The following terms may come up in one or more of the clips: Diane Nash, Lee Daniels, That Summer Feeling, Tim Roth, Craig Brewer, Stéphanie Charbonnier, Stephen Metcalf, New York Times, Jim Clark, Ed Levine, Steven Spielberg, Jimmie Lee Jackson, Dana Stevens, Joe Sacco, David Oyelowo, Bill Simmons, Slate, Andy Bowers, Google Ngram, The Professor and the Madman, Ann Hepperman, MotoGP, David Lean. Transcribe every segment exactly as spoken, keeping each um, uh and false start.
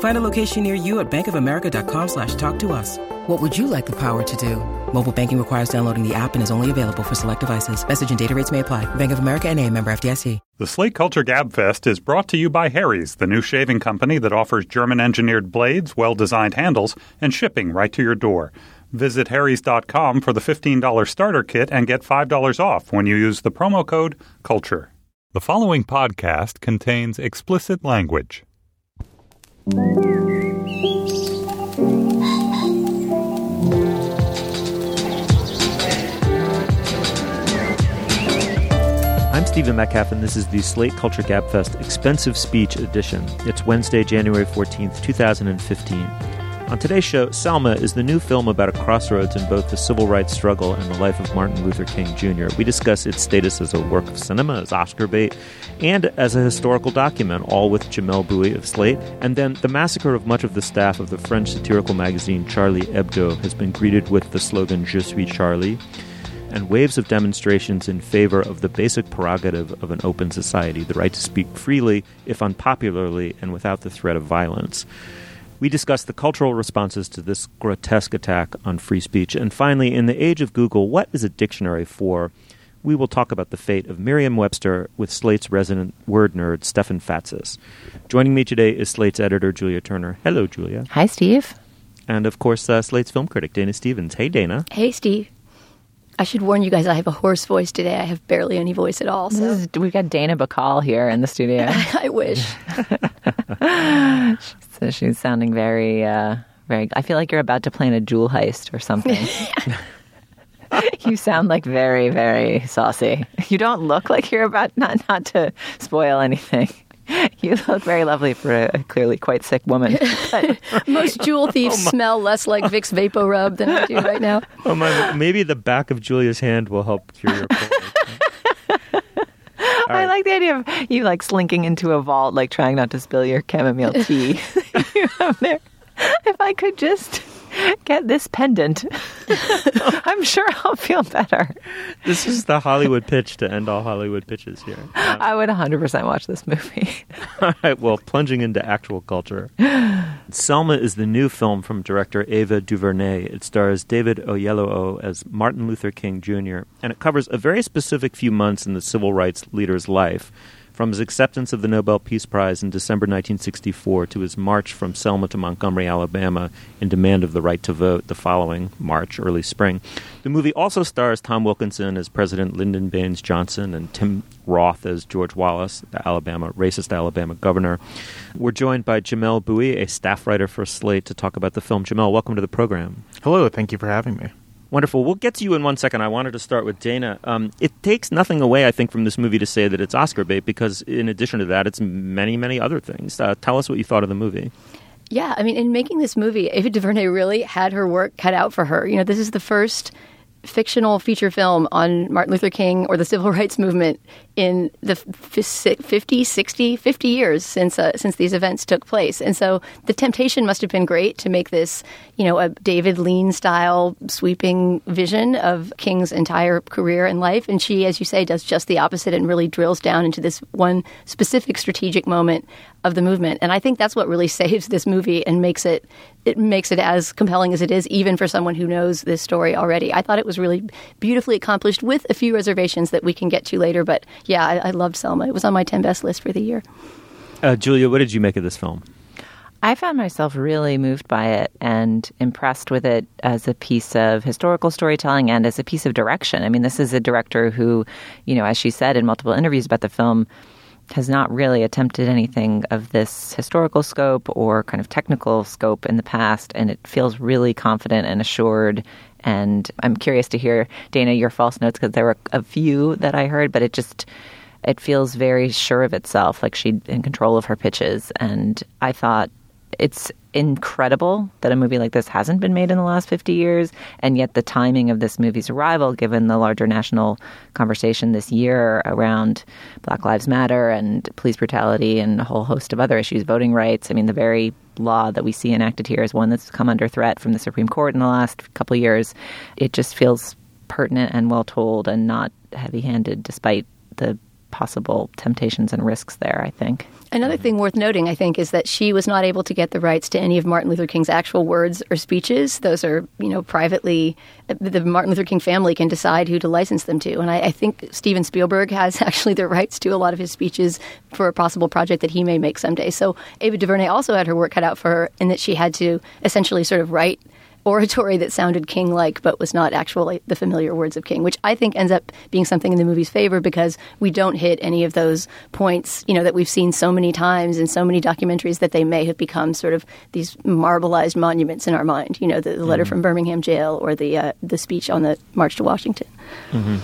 Find a location near you at bankofamerica.com slash talk to us. What would you like the power to do? Mobile banking requires downloading the app and is only available for select devices. Message and data rates may apply. Bank of America N A, member F D I C. The Slate Culture Gabfest is brought to you by Harry's, the new shaving company that offers German-engineered blades, well-designed handles, and shipping right to your door. Visit harrys dot com for the fifteen dollars starter kit and get five dollars off when you use the promo code CULTURE. The following podcast contains explicit language. I'm Stephen Metcalf, and this is the Slate Culture Gabfest Expensive Speech Edition. It's Wednesday, January fourteenth, twenty fifteen. On today's show, Selma is the new film about a crossroads in both the civil rights struggle and the life of Martin Luther King Junior We discuss its status as a work of cinema, as Oscar bait, and as a historical document, all with Jamelle Bouie of Slate. And then the massacre of much of the staff of the French satirical magazine Charlie Hebdo has been greeted with the slogan, Je suis Charlie, and waves of demonstrations in favor of the basic prerogative of an open society, the right to speak freely, if unpopularly, and without the threat of violence. We discuss the cultural responses to this grotesque attack on free speech. And finally, in the age of Google, what is a dictionary for? We will talk about the fate of Merriam-Webster with Slate's resident word nerd, Stefan Fatsis. Joining me today is Slate's editor, Julia Turner. Hello, Julia. Hi, Steve. And, of course, uh, Slate's film critic, Dana Stevens. Hey, Dana. Hey, Steve. I should warn you guys, I have a hoarse voice today. I have barely any voice at all. So. This is, we've got Dana Bacall here in the studio. I wish. So she's sounding very, uh, very... I feel like you're about to plan a jewel heist or something. You sound like very, very saucy. You don't look like you're about... Not, not to spoil anything. You look very lovely for a, a clearly quite sick woman. Most jewel thieves oh smell less like Vicks VapoRub than I do right now. Oh my! Maybe the back of Julia's hand will help cure your cold. Right. I like the idea of you like slinking into a vault, like trying not to spill your chamomile tea. You have there. If I could just get this pendant, I'm sure I'll feel better. This is the Hollywood pitch to end all Hollywood pitches here. Um, I would one hundred percent watch this movie. All right, well, plunging into actual culture. Selma is the new film from director Ava DuVernay. It stars David Oyelowo as Martin Luther King Junior, and it covers a very specific few months in the civil rights leader's life, from his acceptance of the Nobel Peace Prize in December nineteen sixty-four to his march from Selma to Montgomery, Alabama, in demand of the right to vote the following March, early spring. The movie also stars Tom Wilkinson as President Lyndon Baines Johnson and Tim Roth as George Wallace, the Alabama racist Alabama governor. We're joined by Jamelle Bouie, a staff writer for Slate, to talk about the film. Jamelle, welcome to the program. Hello, thank you for having me. Wonderful. We'll get to you in one second. I wanted to start with Dana. Um, it takes nothing away, I think, from this movie to say that it's Oscar bait, because in addition to that, it's many, many other things. Uh, tell us what you thought of the movie. Yeah, I mean, in making this movie, Ava DuVernay really had her work cut out for her. You know, this is the first fictional feature film on Martin Luther King or the civil rights movement in the fifty, sixty, fifty years since uh, since these events took place. And so the temptation must have been great to make this, you know, a David Lean style sweeping vision of King's entire career and life. And she, as you say, does just the opposite and really drills down into this one specific strategic moment of the movement. And I think that's what really saves this movie and makes it it makes it as compelling as it is, even for someone who knows this story already. I thought it was really beautifully accomplished with a few reservations that we can get to later. But yeah, I, I loved Selma. It was on my ten best list for the year. Uh, Julia, what did you make of this film? I found myself really moved by it and impressed with it as a piece of historical storytelling and as a piece of direction. I mean, this is a director who, you know, as she said in multiple interviews about the film, has not really attempted anything of this historical scope or kind of technical scope in the past, and it feels really confident and assured. And I'm curious to hear, Dana, your false notes, because there were a few that I heard, but it just, it feels very sure of itself, like she's in control of her pitches. And I thought it's incredible that a movie like this hasn't been made in the last fifty years, and yet the timing of this movie's arrival, given the larger national conversation this year around Black Lives Matter and police brutality and a whole host of other issues, voting rights, I mean, the very law that we see enacted here is one that's come under threat from the Supreme Court in the last couple of years. It just feels pertinent and well told and not heavy-handed, despite the possible temptations and risks there, I think. Another thing worth noting, I think, is that she was not able to get the rights to any of Martin Luther King's actual words or speeches. Those are, you know, privately, the Martin Luther King family can decide who to license them to. And I, I think Steven Spielberg has actually the rights to a lot of his speeches for a possible project that he may make someday. So Ava DuVernay also had her work cut out for her in that she had to essentially sort of write oratory that sounded King-like but was not actually the familiar words of King, which I think ends up being something in the movie's favor because we don't hit any of those points, you know, that we've seen so many times in so many documentaries that they may have become sort of these marbleized monuments in our mind, you know, the, the letter mm-hmm. from Birmingham jail or the, uh, the speech on the March to Washington. Mm-hmm.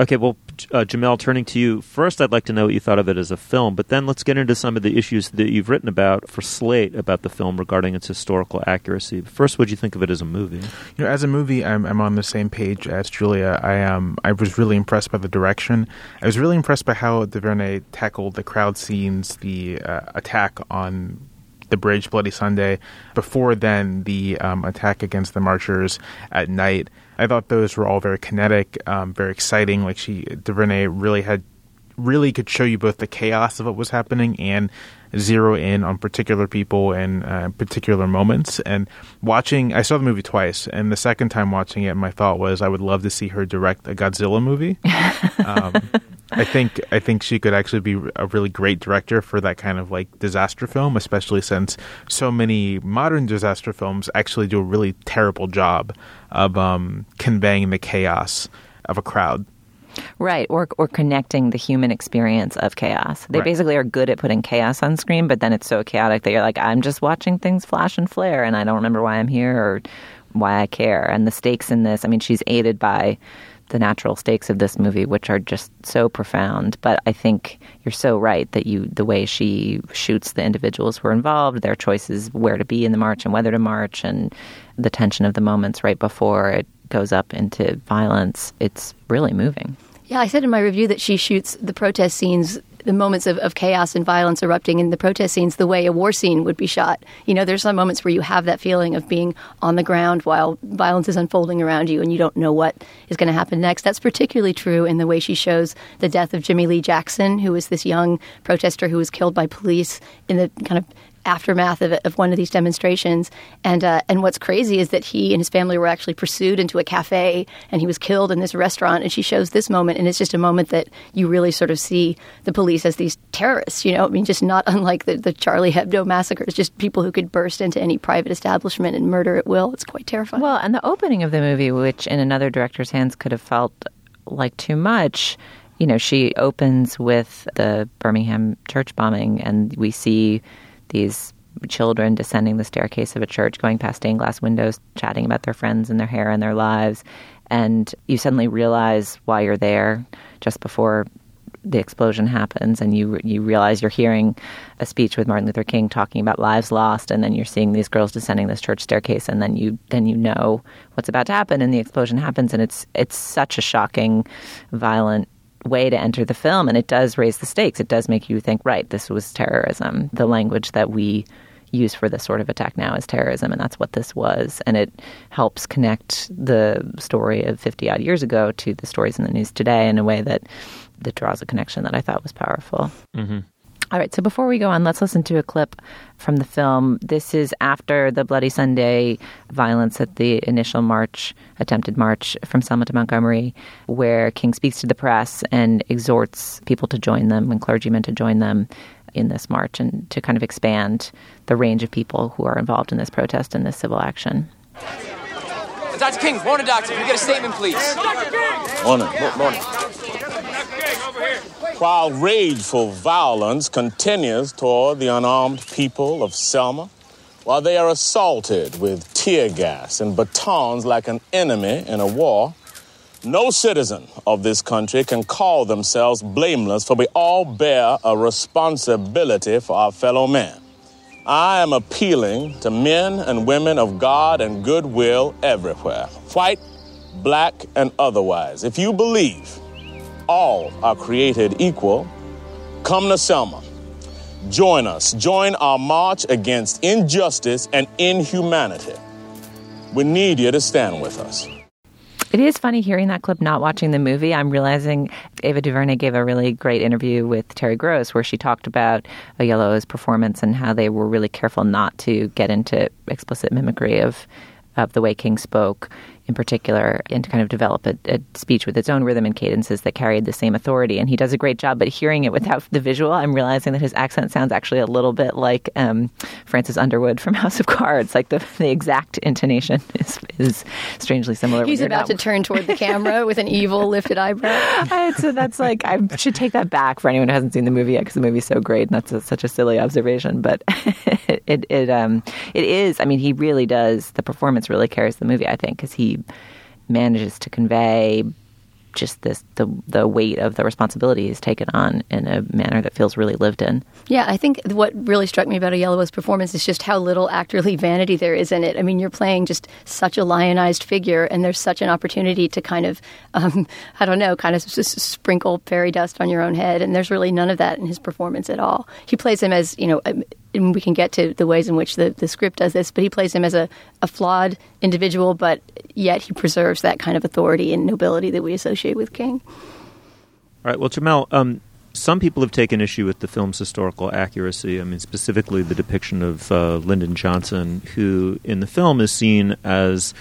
Okay, well, uh, Jamelle, turning to you. First, I'd like to know what you thought of it as a film, but then let's get into some of the issues that you've written about for Slate about the film regarding its historical accuracy. First, what did you think of it as a movie? You know, as a movie, I'm, I'm on the same page as Julia. I um, I was really impressed by the direction. I was really impressed by how DuVernay tackled the crowd scenes, the uh, attack on the bridge, Bloody Sunday, before then the um, attack against the marchers at night. I thought those were all very kinetic, um, very exciting. Like she, DuVernay really had, really could show you both the chaos of what was happening and zero in on particular people and uh, particular moments. And watching, I saw the movie twice, and the second time watching it, my thought was, I would love to see her direct a Godzilla movie. Um, I think I think she could actually be a really great director for that kind of like disaster film, especially since so many modern disaster films actually do a really terrible job of um, conveying the chaos of a crowd. Right, or or connecting the human experience of chaos. They right. basically are good at putting chaos on screen, but then it's so chaotic that you're like, I'm just watching things flash and flare, and I don't remember why I'm here or why I care. And the stakes in this, I mean, she's aided by the natural stakes of this movie, which are just so profound. But I think you're so right that you the way she shoots the individuals who are involved, their choices where to be in the march and whether to march, and the tension of the moments right before it goes up into violence, it's really moving. Yeah, I said in my review that she shoots the protest scenes, the moments of, of chaos and violence erupting in the protest scenes, the way a war scene would be shot. You know, there's some moments where you have that feeling of being on the ground while violence is unfolding around you and you don't know what is going to happen next. That's particularly true in the way she shows the death of Jimmie Lee Jackson, who was this young protester who was killed by police in the kind of aftermath of, of one of these demonstrations. And uh, and what's crazy is that he and his family were actually pursued into a cafe and he was killed in this restaurant. And she shows this moment, and it's just a moment that you really sort of see the police as these terrorists, you know, I mean, just not unlike the, the Charlie Hebdo massacres, just people who could burst into any private establishment and murder at will. It's quite terrifying. Well, and the opening of the movie, which in another director's hands could have felt like too much, you know, she opens with the Birmingham church bombing, and we see these children descending the staircase of a church, going past stained glass windows, chatting about their friends and their hair and their lives. And you suddenly realize why you're there just before the explosion happens. And you you realize you're hearing a speech with Martin Luther King talking about lives lost. And then you're seeing these girls descending this church staircase. And then you then you know what's about to happen. And the explosion happens. And it's it's such a shocking, violent way to enter the film, and it does raise the stakes. It does make you think, right, this was terrorism. The language that we use for this sort of attack now is terrorism, and that's what this was. And it helps connect the story of fifty-odd years ago to the stories in the news today in a way that, that draws a connection that I thought was powerful. Mm-hmm. All right, so before we go on, let's listen to a clip from the film. This is after the Bloody Sunday violence at the initial march, attempted march from Selma to Montgomery, where King speaks to the press and exhorts people to join them and clergymen to join them in this march and to kind of expand the range of people who are involved in this protest and this civil action. Doctor King, morning, doctor. Can we get a statement, please? Morning. Morning. Morning. Doctor King, over here. while rageful violence continues toward the unarmed people of Selma, while they are assaulted with tear gas and batons like an enemy in a war, no citizen of this country can call themselves blameless, for we all bear a responsibility for our fellow men. I am appealing to men and women of God and goodwill everywhere, white, black, and otherwise. If you believe all are created equal, come to Selma. Join us. Join our march against injustice and inhumanity. We need you to stand with us. It is funny hearing that clip, not watching the movie. I'm realizing Ava DuVernay gave a really great interview with Terry Gross where she talked about Oyelowo's performance and how they were really careful not to get into explicit mimicry of of the way King spoke in particular, and to kind of develop a, a speech with its own rhythm and cadences that carried the same authority. And he does a great job, but hearing it without the visual, I'm realizing that his accent sounds actually a little bit like um, Frances Underwood from House of Cards. Like the, the exact intonation is, is strangely similar. He's about not... to turn toward the camera with an evil lifted eyebrow. I, so that's like, I should take that back for anyone who hasn't seen the movie yet, because the movie's so great, and that's a, such a silly observation. But it it um it is, I mean, he really does, the performance really carries the movie, I think, because he manages to convey just this the the weight of the responsibility he's taken on in a manner that feels really lived in. Yeah, I think what really struck me about Oyelowo's performance is just how little actorly vanity there is in it. I mean, you're playing just such a lionized figure, and there's such an opportunity to kind of, um, I don't know, kind of just sprinkle fairy dust on your own head, and there's really none of that in his performance at all. He plays him as, you know... A, and we can get to the ways in which the, the script does this, but he plays him as a, a flawed individual, but yet he preserves that kind of authority and nobility that we associate with King. All right. Well, Jamelle, um, some people have taken issue with the film's historical accuracy. I mean, specifically the depiction of uh, Lyndon Johnson, who in the film is seen as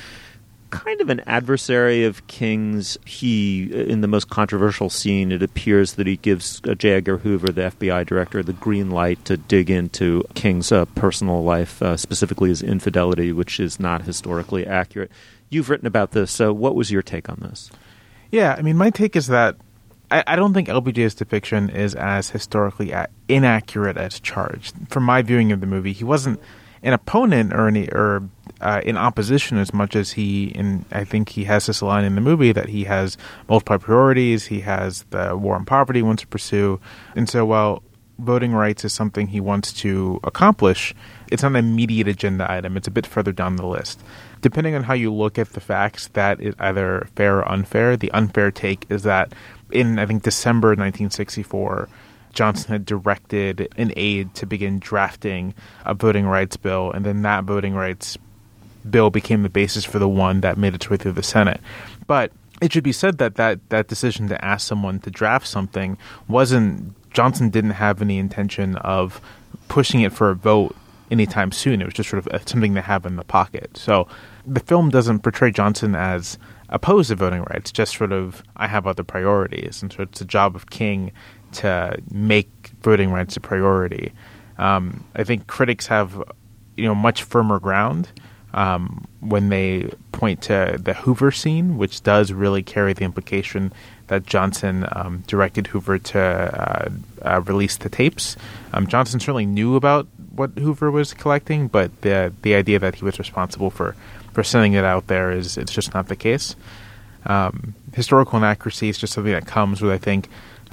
kind of an adversary of King's. He, in the most controversial scene, it appears that he gives J. Edgar Hoover, the F B I director, the green light to dig into King's uh, personal life, uh, specifically his infidelity, which is not historically accurate. You've written about this, so what was your take on this? Yeah, I mean, my take is that I, I don't think L B J's depiction is as historically a- inaccurate as charged. From my viewing of the movie, he wasn't an opponent or any or uh, in opposition as much as he, in, I think he has this line in the movie that he has multiple priorities, he has the war on poverty he wants to pursue. And so while voting rights is something he wants to accomplish, it's not an immediate agenda item. It's a bit further down the list. Depending on how you look at the facts, that is either fair or unfair. The unfair take is that in, I think, December nineteen sixty-four, Johnson had directed an aide to begin drafting a voting rights bill, and then that voting rights bill became the basis for the one that made its way through the Senate. But it should be said that that, that decision to ask someone to draft something wasn't – Johnson didn't have any intention of pushing it for a vote anytime soon. It was just sort of something to have in the pocket. So the film doesn't portray Johnson as opposed to voting rights, just sort of, I have other priorities. And so it's the job of King – to make voting rights a priority. Um, I think critics have, you know, much firmer ground um, when they point to the Hoover scene, which does really carry the implication that Johnson um, directed Hoover to uh, uh, release the tapes. Um, Johnson certainly knew about what Hoover was collecting, but the the idea that he was responsible for, for sending it out there is it's just not the case. Um, historical inaccuracy is just something that comes with, I think,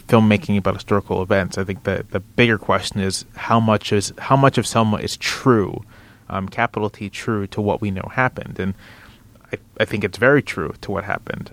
filmmaking about historical events. I think the the bigger question is how much is how much of Selma is true, um, capital T true to what we know happened, and I, I think it's very true to what happened.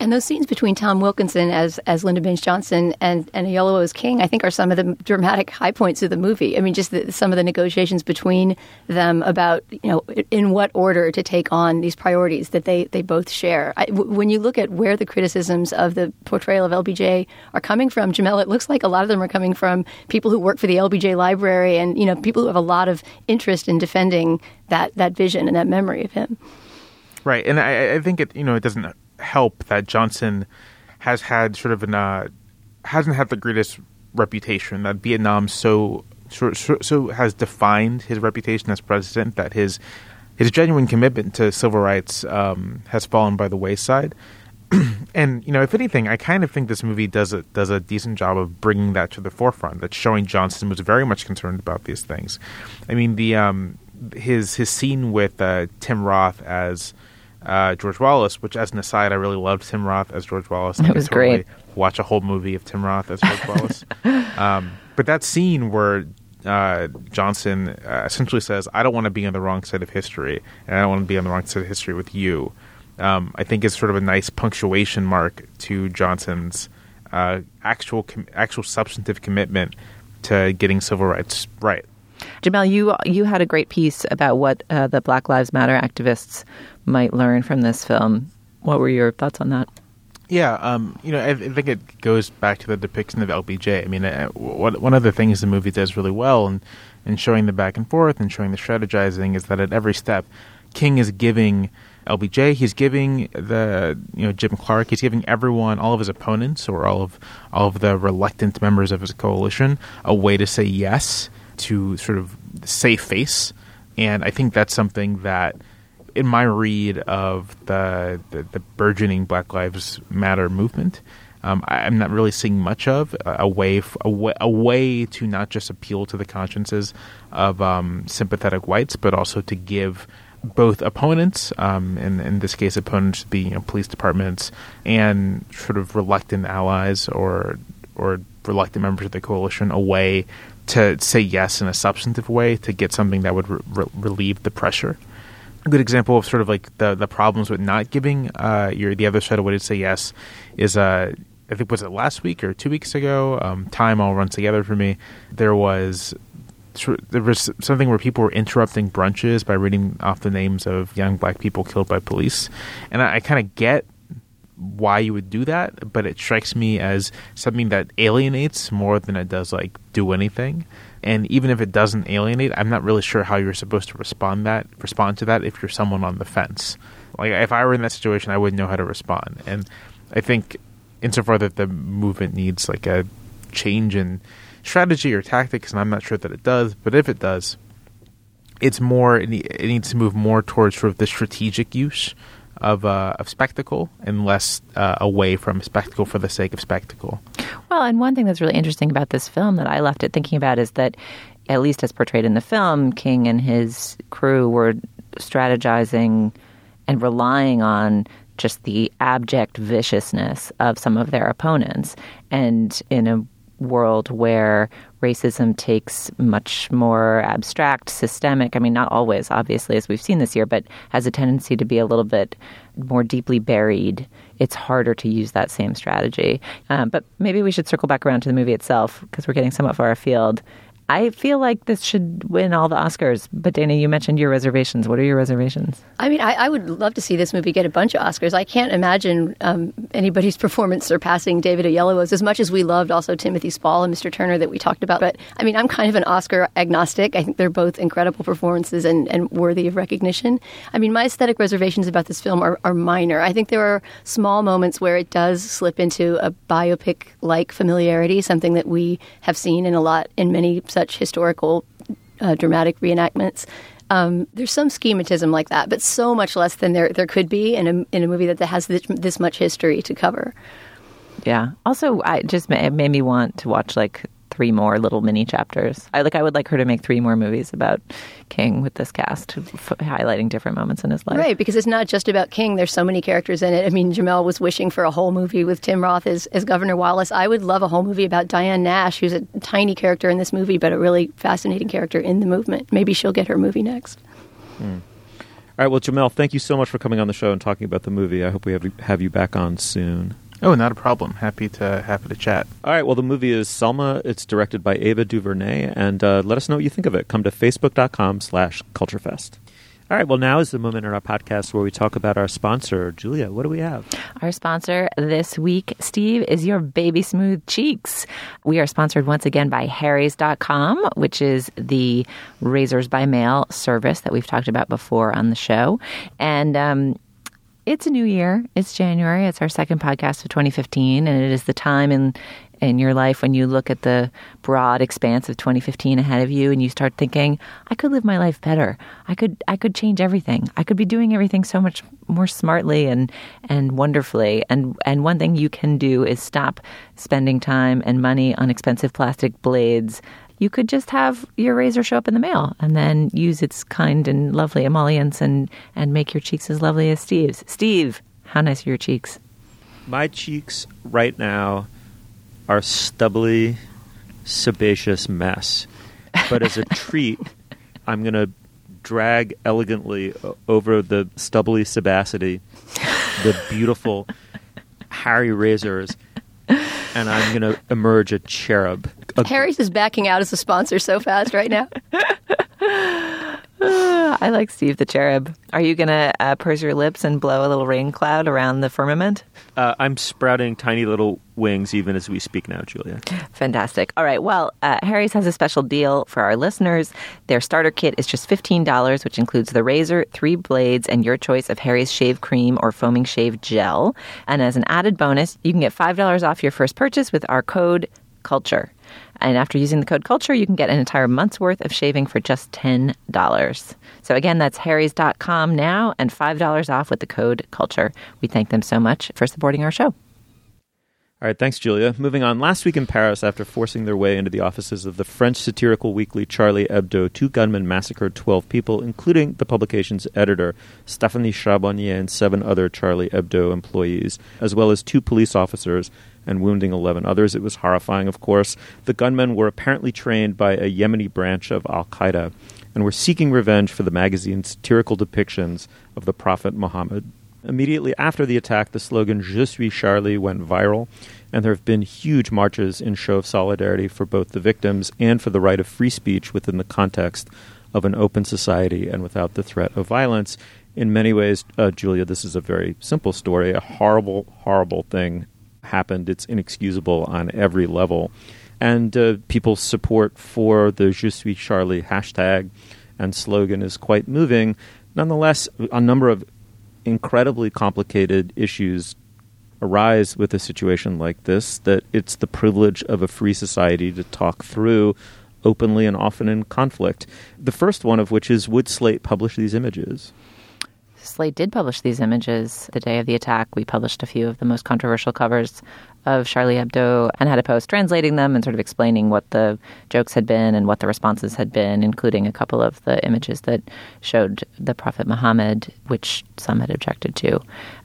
And those scenes between Tom Wilkinson as as Lyndon Baines Johnson and and Oyelowo as King, I think, are some of the dramatic high points of the movie. I mean, just the, some of the negotiations between them about, you know, in what order to take on these priorities that they, they both share. I, w- when you look at where the criticisms of the portrayal of L B J are coming from, Jamelle, it looks like a lot of them are coming from people who work for the L B J library and, you know, people who have a lot of interest in defending that, that vision and that memory of him. Right. And I, I think it, you know, it doesn't help that Johnson has had sort of an uh, hasn't had the greatest reputation, that Vietnam so, so so has defined his reputation as president that his his genuine commitment to civil rights um, has fallen by the wayside. And, you know, if anything, I kind of think this movie does a, does a decent job of bringing that to the forefront, that showing Johnson was very much concerned about these things. I mean, the um, his his scene with uh, Tim Roth as uh, George Wallace, which, as an aside, I really loved Tim Roth as George Wallace. It was totally great. Watch a whole movie of Tim Roth as George Wallace. Um, but that scene where uh, Johnson uh, essentially says, I don't want to be on the wrong side of history, and I don't want to be on the wrong side of history with you, Um, I think is sort of a nice punctuation mark to Johnson's uh, actual com- actual substantive commitment to getting civil rights right. Jamelle, you you had a great piece about what uh, the Black Lives Matter activists might learn from this film. What were your thoughts on that? Yeah, um, you know, I, I think it goes back to the depiction of L B J. I mean, I, what, one of the things the movie does really well, and in, in showing the back and forth and showing the strategizing, is that at every step, King is giving L B J, he's giving the you know Jim Clark, he's giving everyone, all of his opponents or all of all of the reluctant members of his coalition, a way to say yes, to sort of save face. And I think that's something that, in my read of the the, the burgeoning Black Lives Matter movement, um, I, I'm not really seeing much of a, a way a way a way to not just appeal to the consciences of um, sympathetic whites, but also to give both opponents, um, and in this case, opponents would be you know, police departments and sort of reluctant allies or or reluctant members of the coalition, a way to say yes in a substantive way to get something that would re- re- relieve the pressure. A good example of sort of like the the problems with not giving uh, your the other side a way to say yes is uh, I think was it last week or two weeks ago? Um, time all runs together for me. There was. There was something where people were interrupting brunches by reading off the names of young black people killed by police. And I, I kind of get why you would do that, but it strikes me as something that alienates more than it does, like, do anything. And even if it doesn't alienate, I'm not really sure how you're supposed to respond that respond to that if you're someone on the fence. Like, if I were in that situation, I wouldn't know how to respond. And I think insofar that the movement needs, like, a change in strategy or tactics, and I'm not sure that it does, but if it does, it's more it needs to move more towards sort of the strategic use of uh, of spectacle and less uh, away from spectacle for the sake of spectacle. Well, and one thing that's really interesting about this film that I left it thinking about is that, at least as portrayed in the film, King and his crew were strategizing and relying on just the abject viciousness of some of their opponents. And in a world where racism takes much more abstract, systemic, I mean, not always, obviously, as we've seen this year, but has a tendency to be a little bit more deeply buried, it's harder to use that same strategy. Um, but maybe we should circle back around to the movie itself, because we're getting somewhat far afield. I feel like this should win all the Oscars. But, Dana, you mentioned your reservations. What are your reservations? I mean, I, I would love to see this movie get a bunch of Oscars. I can't imagine um, anybody's performance surpassing David Oyelowo's, as much as we loved also Timothy Spall and Mister Turner that we talked about. But, I mean, I'm kind of an Oscar agnostic. I think they're both incredible performances and, and worthy of recognition. I mean, my aesthetic reservations about this film are, are minor. I think there are small moments where it does slip into a biopic-like familiarity, something that we have seen in a lot, in many such historical uh, dramatic reenactments. Um, there's some schematism like that, but so much less than there there could be in a, in a movie that has this, this much history to cover. Yeah. Also, I just it made me want to watch like three more little mini chapters. I like I would like her to make three more movies about King with this cast, f- highlighting different moments in his life. Right, because it's not just about King. There's so many characters in it. I mean, Jamelle was wishing for a whole movie with Tim Roth as, as Governor Wallace. I would love a whole movie about Diane Nash, who's a tiny character in this movie, but a really fascinating character in the movement. Maybe she'll get her movie next. Hmm. All right, well, Jamelle, thank you so much for coming on the show and talking about the movie. I hope we have, have you back on soon. Oh, not a problem. Happy to happy to chat. All right. Well, the movie is Selma. It's directed by Ava DuVernay. And uh, let us know what you think of it. Come to facebook.com slash culturefest. All right. Well, now is the moment in our podcast where we talk about our sponsor. Julia, what do we have? Our sponsor this week, Steve, is your baby smooth cheeks. We are sponsored once again by Harry's dot com, which is the razors by mail service that we've talked about before on the show. And, um, It's a new year. It's January. It's our second podcast of twenty fifteen, and it is the time in in your life when you look at the broad expanse of twenty fifteen ahead of you and you start thinking, I could live my life better. I could I could change everything. I could be doing everything so much more smartly and and wonderfully. And and one thing you can do is stop spending time and money on expensive plastic blades. You could just have your razor show up in the mail and then use its kind and lovely emollients and, and make your cheeks as lovely as Steve's. Steve, how nice are your cheeks? My cheeks right now are stubbly, sebaceous mess. But as a treat, I'm going to drag elegantly over the stubbly sebacity the beautiful Harry razors, and I'm going to emerge a cherub. Harry's is backing out as a sponsor so fast right now. I like Steve the Cherub. Are you going to uh, purse your lips and blow a little rain cloud around the firmament? Uh, I'm sprouting tiny little wings even as we speak now, Julia. Fantastic. All right. Well, uh, Harry's has a special deal for our listeners. Their starter kit is just fifteen dollars, which includes the razor, three blades, and your choice of Harry's shave cream or foaming shave gel. And as an added bonus, you can get five dollars off your first purchase with our code CULTURE. And after using the code CULTURE, you can get an entire month's worth of shaving for just ten dollars. So again, that's harrys dot com now and five dollars off with the code CULTURE. We thank them so much for supporting our show. All right. Thanks, Julia. Moving on. Last week in Paris, after forcing their way into the offices of the French satirical weekly Charlie Hebdo, two gunmen massacred twelve people, including the publication's editor, Stéphanie Charbonnier, and seven other Charlie Hebdo employees, as well as two police officers, and wounding eleven others. It was horrifying, of course. The gunmen were apparently trained by a Yemeni branch of al-Qaeda and were seeking revenge for the magazine's satirical depictions of the Prophet Muhammad. Immediately after the attack, the slogan Je suis Charlie went viral, and there have been huge marches in show of solidarity for both the victims and for the right of free speech within the context of an open society and without the threat of violence. In many ways, uh, Julia, this is a very simple story. A horrible, horrible thing happened. It's inexcusable on every level. And uh, people's support for the Je suis Charlie hashtag and slogan is quite moving. Nonetheless, a number of incredibly complicated issues arise with a situation like this, that it's the privilege of a free society to talk through openly and often in conflict. The first one of which is, would Slate publish these images? Slate did publish these images the day of the attack. We published a few of the most controversial covers of Charlie Hebdo and had a post translating them and sort of explaining what the jokes had been and what the responses had been, including a couple of the images that showed the Prophet Muhammad, which some had objected to.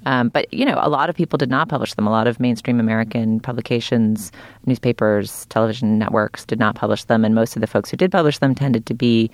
Um, but, you know, a lot of people did not publish them. A lot of mainstream American publications, newspapers, television networks did not publish them. And most of the folks who did publish them tended to be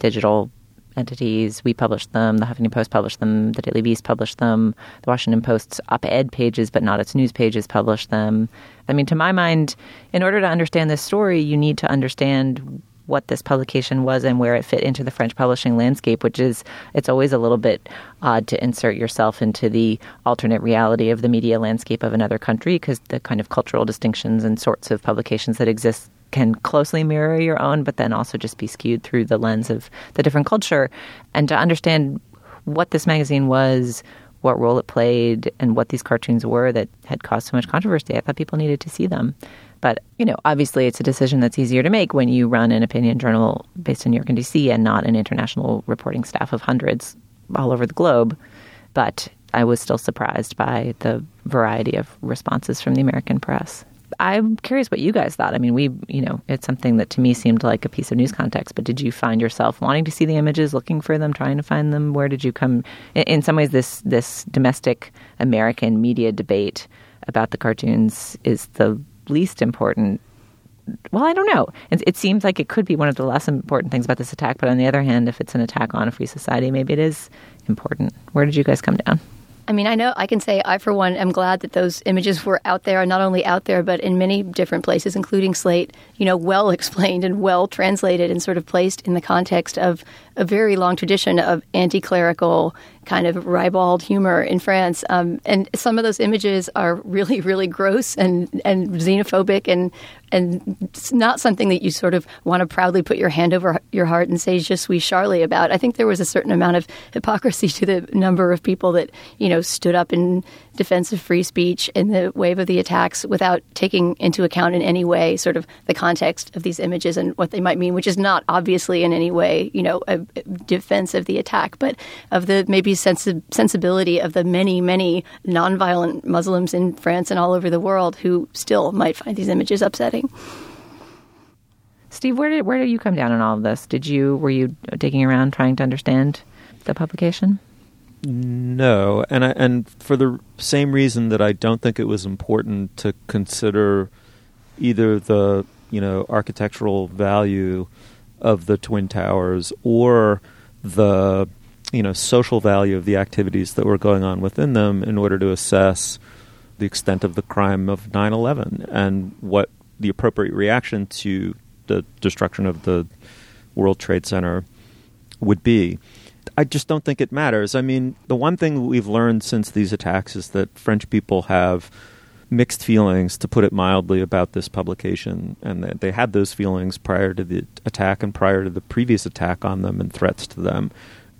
digital entities. We published them. The Huffington Post published them. The Daily Beast published them. The Washington Post's op-ed pages, but not its news pages, published them. I mean, to my mind, in order to understand this story, you need to understand what this publication was and where it fit into the French publishing landscape, which is, it's always a little bit odd to insert yourself into the alternate reality of the media landscape of another country, because the kind of cultural distinctions and sorts of publications that exist can closely mirror your own, but then also just be skewed through the lens of the different culture. And to understand what this magazine was, what role it played, and what these cartoons were that had caused so much controversy, I thought people needed to see them. But, you know, obviously it's a decision that's easier to make when you run an opinion journal based in New York and D C and not an international reporting staff of hundreds all over the globe. But I was still surprised by the variety of responses from the American press. I'm curious what you guys thought. I mean, we, you know, it's something that to me seemed like a piece of news context, but did you find yourself wanting to see the images, looking for them, trying to find them? Where did you come? In some ways, this this domestic American media debate about the cartoons is the least important. Well, I don't know. It, it seems like it could be one of the less important things about this attack. But on the other hand, if it's an attack on a free society, maybe it is important. Where did you guys come down? I mean, I know I can say I, for one, am glad that those images were out there, and not only out there, but in many different places, including Slate, you know, well explained and well translated and sort of placed in the context of a very long tradition of anti-clerical kind of ribald humor in France. Um, and some of those images are really, really gross and, and xenophobic and and it's not something that you sort of want to proudly put your hand over your heart and say, Je suis Charlie about. I think there was a certain amount of hypocrisy to the number of people that, you know, stood up in defense of free speech in the wave of the attacks without taking into account in any way sort of the context of these images and what they might mean, which is not obviously in any way, you know, a defense of the attack, but of the maybe sensi- sensibility of the many, many nonviolent Muslims in France and all over the world who still might find these images upsetting. Steve, where did where did you come down on all of this? Did you were you digging around trying to understand the publication? No, and I, and for the same reason that I don't think it was important to consider either the, you know, architectural value of the Twin Towers or the, you know, social value of the activities that were going on within them in order to assess the extent of the crime of nine eleven and what the appropriate reaction to the destruction of the World Trade Center would be. I just don't think it matters. I mean, the one thing we've learned since these attacks is that French people have mixed feelings, to put it mildly, about this publication, and that they had those feelings prior to the attack and prior to the previous attack on them and threats to them.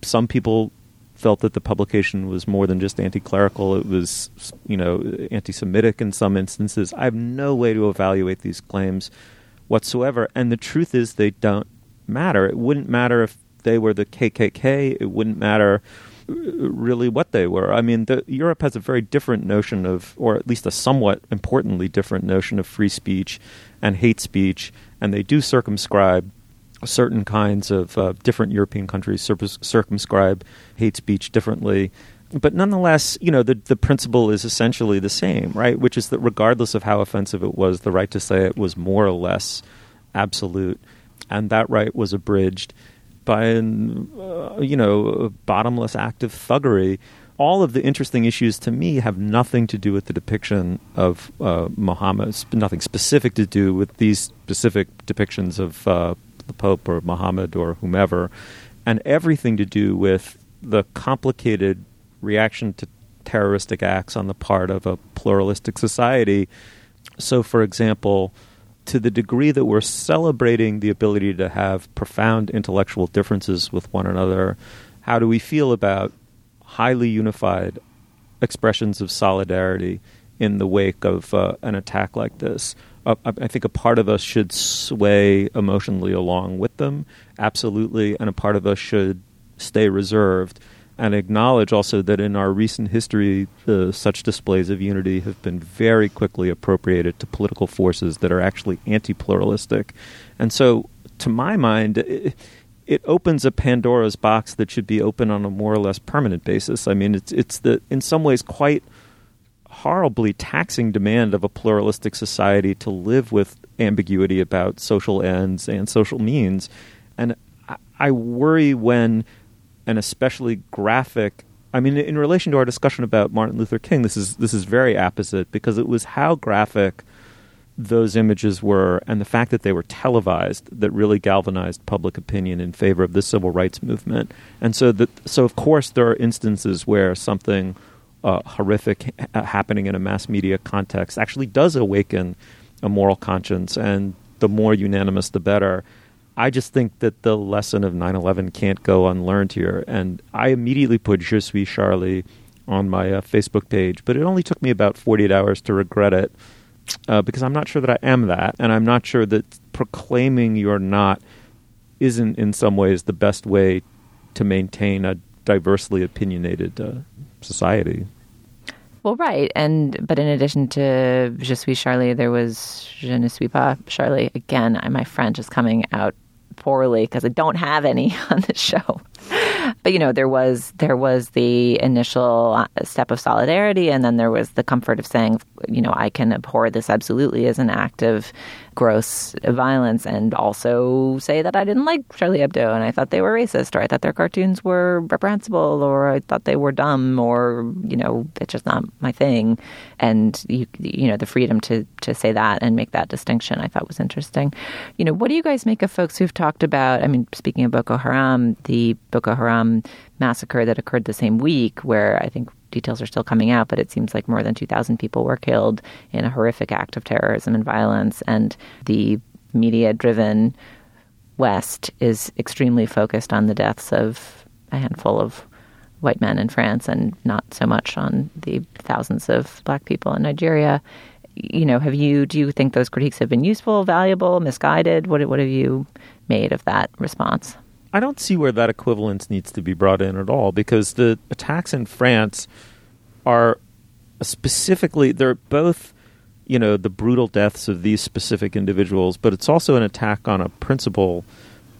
Some people felt that the publication was more than just anti-clerical. It was, you know, anti-Semitic in some instances. I have no way to evaluate these claims whatsoever. And the truth is they don't matter. It wouldn't matter if they were the K K K. It wouldn't matter really what they were. I mean, the, Europe has a very different notion of, or at least a somewhat importantly different notion of free speech and hate speech. And they do circumscribe certain kinds of uh, different European countries sur- circumscribe hate speech differently. But nonetheless, you know, the, the principle is essentially the same, right? Which is that regardless of how offensive it was, the right to say it was more or less absolute. And that right was abridged by an, uh, you know, a bottomless act of thuggery. All of the interesting issues to me have nothing to do with the depiction of uh, Muhammad, nothing specific to do with these specific depictions of uh, the Pope or Muhammad or whomever, and everything to do with the complicated reaction to terroristic acts on the part of a pluralistic society. So, for example, to the degree that we're celebrating the ability to have profound intellectual differences with one another, how do we feel about highly unified expressions of solidarity in the wake of uh, an attack like this? I think a part of us should sway emotionally along with them, absolutely, and a part of us should stay reserved and acknowledge also that in our recent history, uh, such displays of unity have been very quickly appropriated to political forces that are actually anti-pluralistic. And so, to my mind, it, it opens a Pandora's box that should be open on a more or less permanent basis. I mean, it's it's the in some ways quite horribly taxing demand of a pluralistic society to live with ambiguity about social ends and social means. And I worry when an especially graphic, I mean, in relation to our discussion about Martin Luther King, this is this is very apposite, because it was how graphic those images were and the fact that they were televised that really galvanized public opinion in favor of the civil rights movement. And so that, so of course there are instances where something Uh, horrific ha- happening in a mass media context actually does awaken a moral conscience, and the more unanimous, the better. I just think that the lesson of nine eleven can't go unlearned here, and I immediately put Je suis Charlie on my uh, Facebook page, but it only took me about forty-eight hours to regret it, uh, because I'm not sure that I am that, and I'm not sure that proclaiming you're not isn't in some ways the best way to maintain a diversely opinionated uh, society. Well, right. And but in addition to Je suis Charlie, there was Je ne suis pas Charlie. Again, I, my French is coming out poorly because I don't have any on the show. But, you know, there was there was the initial step of solidarity, and then there was the comfort of saying, you know, I can abhor this absolutely as an act of gross violence, and also say that I didn't like Charlie Hebdo and I thought they were racist, or I thought their cartoons were reprehensible, or I thought they were dumb, or, you know, it's just not my thing. And, you, you know, the freedom to, to say that and make that distinction I thought was interesting. You know, what do you guys make of folks who've talked about, I mean, speaking of Boko Haram, the Boko Haram massacre that occurred the same week, where I think details are still coming out, but it seems like more than two thousand people were killed in a horrific act of terrorism and violence. And the media-driven West is extremely focused on the deaths of a handful of white men in France and not so much on the thousands of black people in Nigeria. You know, have you, do you think those critiques have been useful, valuable, misguided? What, what have you made of that response? I don't see where that equivalence needs to be brought in at all, because the attacks in France are specifically, they're both, you know, the brutal deaths of these specific individuals, but it's also an attack on a principle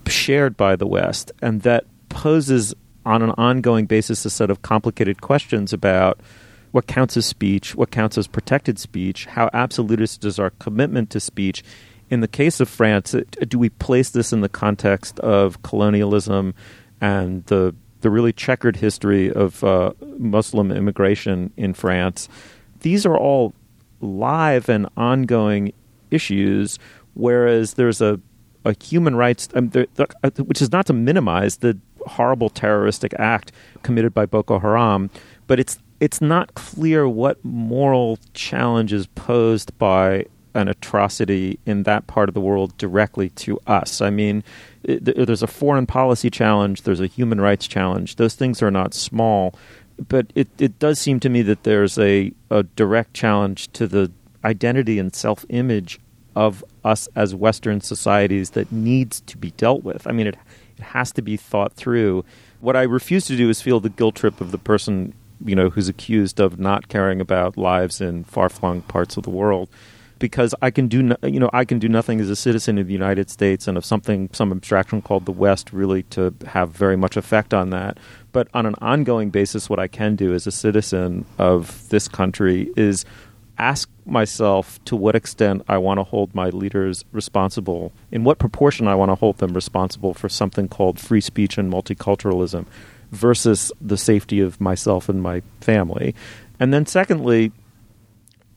shared by the West, and that poses on an ongoing basis a set of complicated questions about what counts as speech, what counts as protected speech, how absolutist is our commitment to speech. In the case of France, do we place this in the context of colonialism and the the really checkered history of uh, Muslim immigration in France? These are all live and ongoing issues, whereas there's a, a human rights, um, there, there, which is not to minimize the horrible terroristic act committed by Boko Haram, but it's it's not clear what moral challenge is posed by an atrocity in that part of the world directly to us. I mean, it, there's a foreign policy challenge, there's a human rights challenge. Those things are not small, but it, it does seem to me that there's a, a direct challenge to the identity and self-image of us as Western societies that needs to be dealt with. I mean, it, it has to be thought through. What I refuse to do is feel the guilt trip of the person, you know, who's accused of not caring about lives in far-flung parts of the world. Because I can do, no, you know, I can do nothing as a citizen of the United States and of something, some abstraction called the West, really to have very much effect on that. But on an ongoing basis, what I can do as a citizen of this country is ask myself to what extent I want to hold my leaders responsible, in what proportion I want to hold them responsible for something called free speech and multiculturalism versus the safety of myself and my family. And then secondly,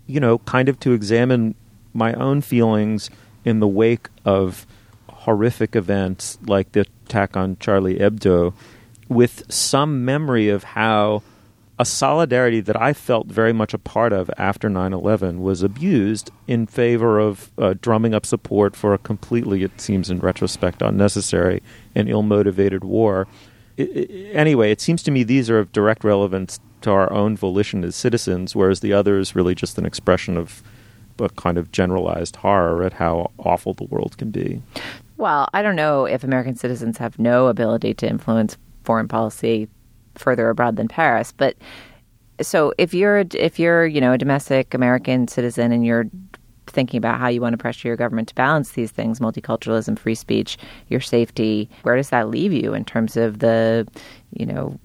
you know, kind of to examine my own feelings in the wake of horrific events like the attack on Charlie Hebdo, with some memory of how a solidarity that I felt very much a part of after nine eleven was abused in favor of uh, drumming up support for a completely, it seems in retrospect, unnecessary and ill-motivated war. It, it, anyway, it seems to me these are of direct relevance to our own volition as citizens, whereas the other is really just an expression of a kind of generalized horror at how awful the world can be. Well, I don't know if American citizens have no ability to influence foreign policy further abroad than Paris, but so if you're, if you're, you know, a domestic American citizen and you're thinking about how you want to pressure your government to balance these things, multiculturalism, free speech, your safety, where does that leave you in terms of the, you know,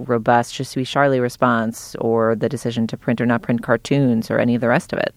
robust Je suis Charlie response, or the decision to print or not print cartoons, or any of the rest of it?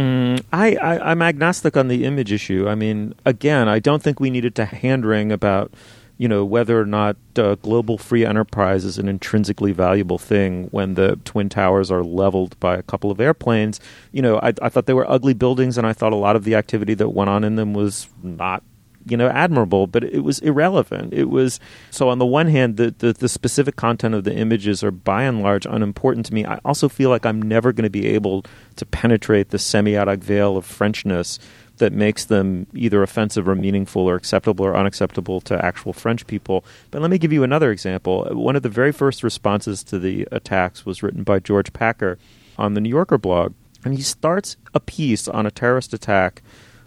Mm, I, I, I'm agnostic on the image issue. I mean, again, I don't think we needed to hand-wring about, you know, whether or not uh, global free enterprise is an intrinsically valuable thing when the Twin Towers are leveled by a couple of airplanes. You know, I, I thought they were ugly buildings, and I thought a lot of the activity that went on in them was not, you know, admirable, but it was irrelevant. It was, so on the one hand, the, the, the specific content of the images are by and large unimportant to me. I also feel like I'm never going to be able to penetrate the semiotic veil of Frenchness that makes them either offensive or meaningful or acceptable or unacceptable to actual French people. But let me give you another example. One of the very first responses to the attacks was written by George Packer on the New Yorker blog. And he starts a piece on a terrorist attack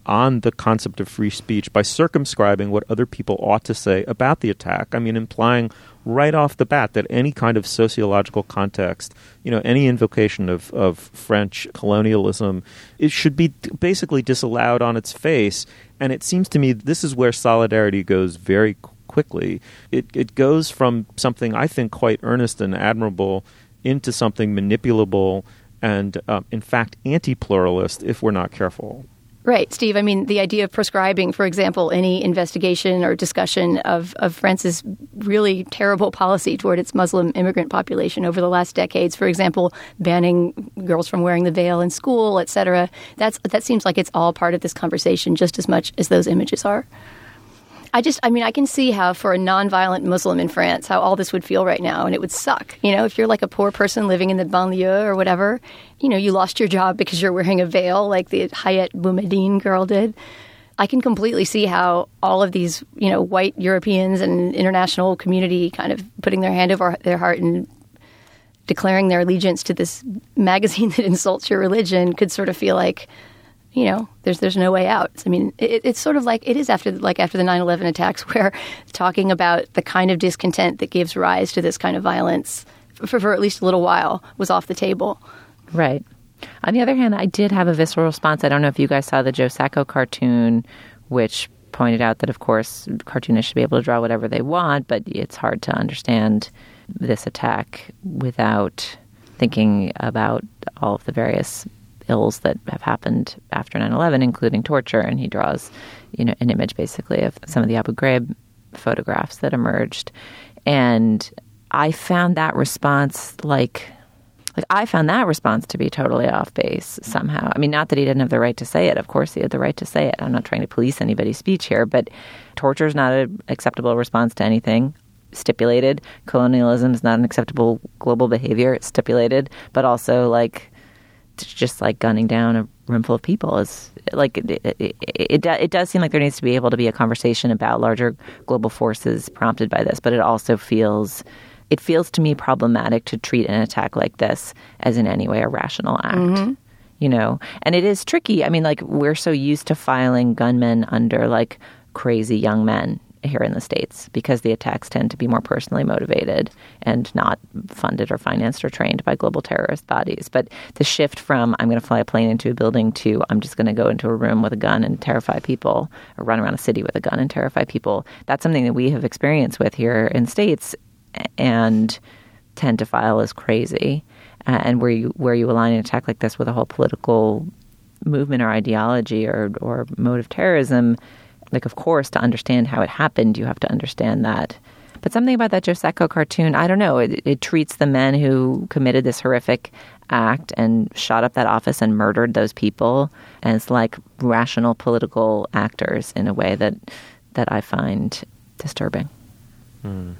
on the concept of free speech by circumscribing what other people ought to say about the attack. I mean, implying right off the bat that any kind of sociological context, you know, any invocation of, of French colonialism, it should be basically disallowed on its face. And it seems to me this is where solidarity goes very quickly. It, it goes from something I think quite earnest and admirable into something manipulable and, um, in fact, anti-pluralist if we're not careful. Right, Steve. I mean, the idea of proscribing, for example, any investigation or discussion of, of France's really terrible policy toward its Muslim immigrant population over the last decades, for example, banning girls from wearing the veil in school, et cetera, that's, that seems like it's all part of this conversation just as much as those images are. I just, I mean, I can see how for a nonviolent Muslim in France, how all this would feel right now, and it would suck. You know, if you're like a poor person living in the banlieue or whatever, you know, you lost your job because you're wearing a veil like the Hayat Boumediene girl did. I can completely see how all of these, you know, white Europeans and international community kind of putting their hand over their heart and declaring their allegiance to this magazine that insults your religion could sort of feel like, you know, there's there's no way out. I mean, it, it's sort of like it is after like after the nine eleven attacks, where talking about the kind of discontent that gives rise to this kind of violence for, for at least a little while was off the table. Right. On the other hand, I did have a visceral response. I don't know if you guys saw the Joe Sacco cartoon, which pointed out that, of course, cartoonists should be able to draw whatever they want, but it's hard to understand this attack without thinking about all of the various ills that have happened after nine eleven, including torture. And he draws, you know, an image basically of some of the Abu Ghraib photographs that emerged. And I found that response like, like I found that response to be totally off base somehow. I mean, not that he didn't have the right to say it. Of course he had the right to say it. I'm not trying to police anybody's speech here, but torture is not an acceptable response to anything. Stipulated. Colonialism is not an acceptable global behavior. It's stipulated. But also, like, just like gunning down a room full of people is like it it, it it does seem like there needs to be able to be a conversation about larger global forces prompted by this, but it also feels it feels to me problematic to treat an attack like this as in any way a rational act. Mm-hmm. You know, and it is tricky. I mean, like, we're so used to filing gunmen under like crazy young men here in the States because the attacks tend to be more personally motivated and not funded or financed or trained by global terrorist bodies. But the shift from I'm going to fly a plane into a building to I'm just going to go into a room with a gun and terrify people, or run around a city with a gun and terrify people, that's something that we have experience with here in States and tend to file as crazy. Uh, and where you, where you align an attack like this with a whole political movement or ideology or, or mode of terrorism, like, of course, to understand how it happened, you have to understand that. But something about that Joe Sacco cartoon, I don't know, it, it treats the men who committed this horrific act and shot up that office and murdered those people as like rational political actors in a way that that I find disturbing. Mm.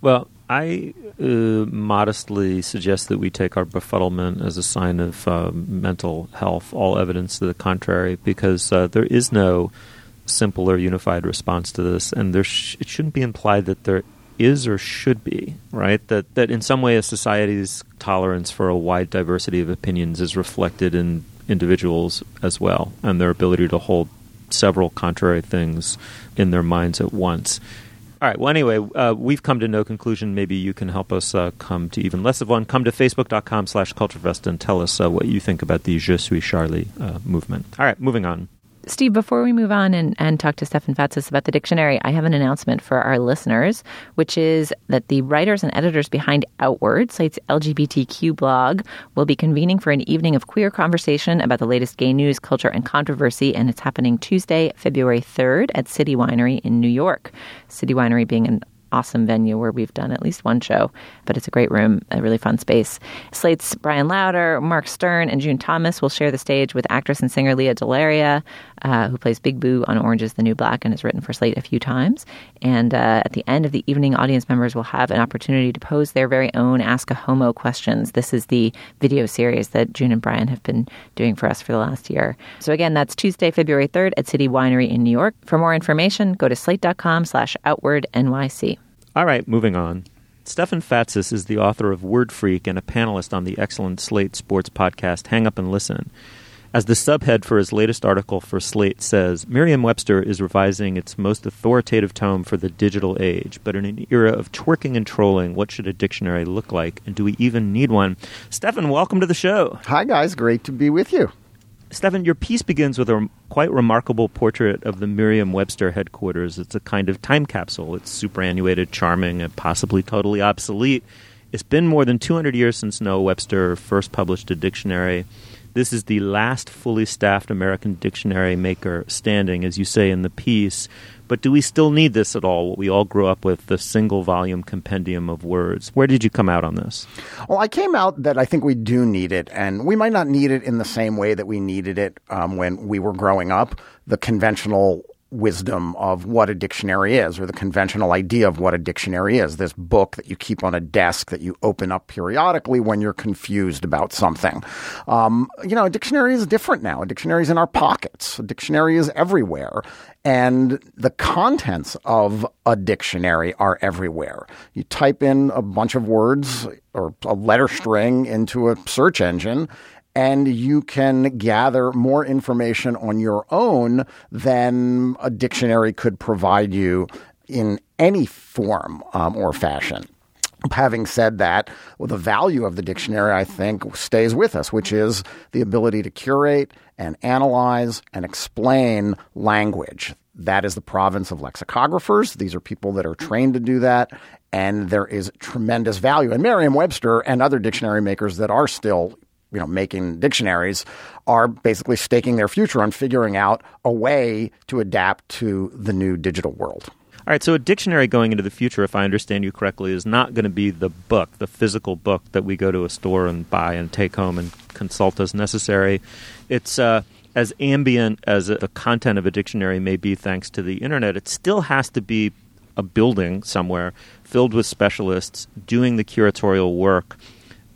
Well, I uh, modestly suggest that we take our befuddlement as a sign of uh, mental health, all evidence to the contrary, because uh, there is no simple or unified response to this, and there sh- it shouldn't be implied that there is or should be, right? That that in some way a society's tolerance for a wide diversity of opinions is reflected in individuals as well, and their ability to hold several contrary things in their minds at once. All right, well, anyway, uh, we've come to no conclusion. Maybe you can help us uh, come to even less of one. Come to facebook.com slash culturefest and tell us uh, what you think about the Je suis Charlie uh, movement. All right, moving on. Steve, before we move on and, and talk to Stefan Fatsis about the dictionary, I have an announcement for our listeners, which is that the writers and editors behind Outward, Slate's L G B T Q blog, will be convening for an evening of queer conversation about the latest gay news, culture, and controversy, and it's happening Tuesday, February third at City Winery in New York. City Winery being an awesome venue where we've done at least one show, but it's a great room, a really fun space. Slate's Brian Lauder, Mark Stern, and June Thomas will share the stage with actress and singer Leah Delaria, uh, who plays Big Boo on Orange is the New Black and has written for Slate a few times. And uh, at the end of the evening, audience members will have an opportunity to pose their very own Ask a Homo questions. This is the video series that June and Brian have been doing for us for the last year. So again, that's Tuesday, February third at City Winery in New York. For more information, go to slate.com slash outward NYC. All right, moving on. Stefan Fatsis is the author of Word Freak and a panelist on the excellent Slate sports podcast Hang Up and Listen. As the subhead for his latest article for Slate says, Merriam-Webster is revising its most authoritative tome for the digital age, but in an era of twerking and trolling, what should a dictionary look like, and do we even need one? Stefan, welcome to the show. Hi, guys. Great to be with you. Stefan, your piece begins with a rem- quite remarkable portrait of the Merriam-Webster headquarters. It's a kind of time capsule. It's superannuated, charming, and possibly totally obsolete. It's been more than two hundred years since Noah Webster first published a dictionary. This is the last fully staffed American dictionary maker standing, as you say in the piece. But do we still need this at all, what we all grew up with, the single-volume compendium of words? Where did you come out on this? Well, I came out that I think we do need it, and we might not need it in the same way that we needed it um, when we were growing up, the conventional wisdom of what a dictionary is, or the conventional idea of what a dictionary is, this book that you keep on a desk that you open up periodically when you're confused about something. Um, you know, a dictionary is different now. A dictionary is in our pockets. A dictionary is everywhere. And the contents of a dictionary are everywhere. You type in a bunch of words or a letter string into a search engine, and you can gather more information on your own than a dictionary could provide you in any form um, or fashion. Having said that, well, the value of the dictionary, I think, stays with us, which is the ability to curate and analyze and explain language. That is the province of lexicographers. These are people that are trained to do that. And there is tremendous value. And Merriam-Webster and other dictionary makers that are still you know, making dictionaries are basically staking their future on figuring out a way to adapt to the new digital world. All right, so a dictionary going into the future, if I understand you correctly, is not going to be the book, the physical book that we go to a store and buy and take home and consult as necessary. It's uh, as ambient as the content of a dictionary may be thanks to the internet. It still has to be a building somewhere filled with specialists doing the curatorial work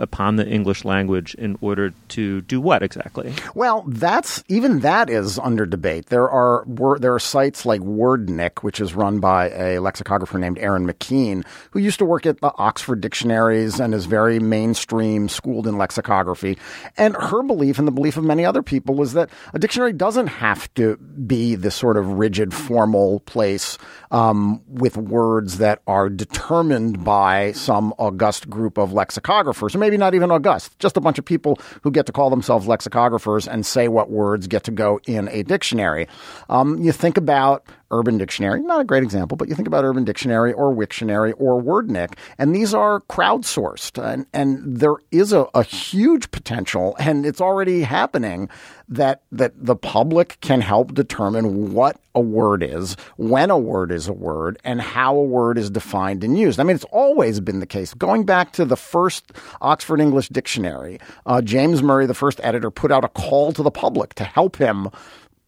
upon the English language in order to do what exactly? Well, that's even that is under debate. There are wor- there are sites like Wordnik, which is run by a lexicographer named Aaron McKean, who used to work at the Oxford Dictionaries and is very mainstream, schooled in lexicography. And her belief and the belief of many other people was that a dictionary doesn't have to be this sort of rigid, formal place um, with words that are determined by some august group of lexicographers. Maybe not even august, just a bunch of people who get to call themselves lexicographers and say what words get to go in a dictionary. Um, you think about Urban Dictionary, not a great example, but you think about Urban Dictionary or Wiktionary or Wordnik, and these are crowdsourced. And, and there is a, a huge potential, and it's already happening, that that the public can help determine what a word is, when a word is a word, and how a word is defined and used. I mean, it's always been the case. Going back to the first Oxford English Dictionary, uh, James Murray, the first editor, put out a call to the public to help him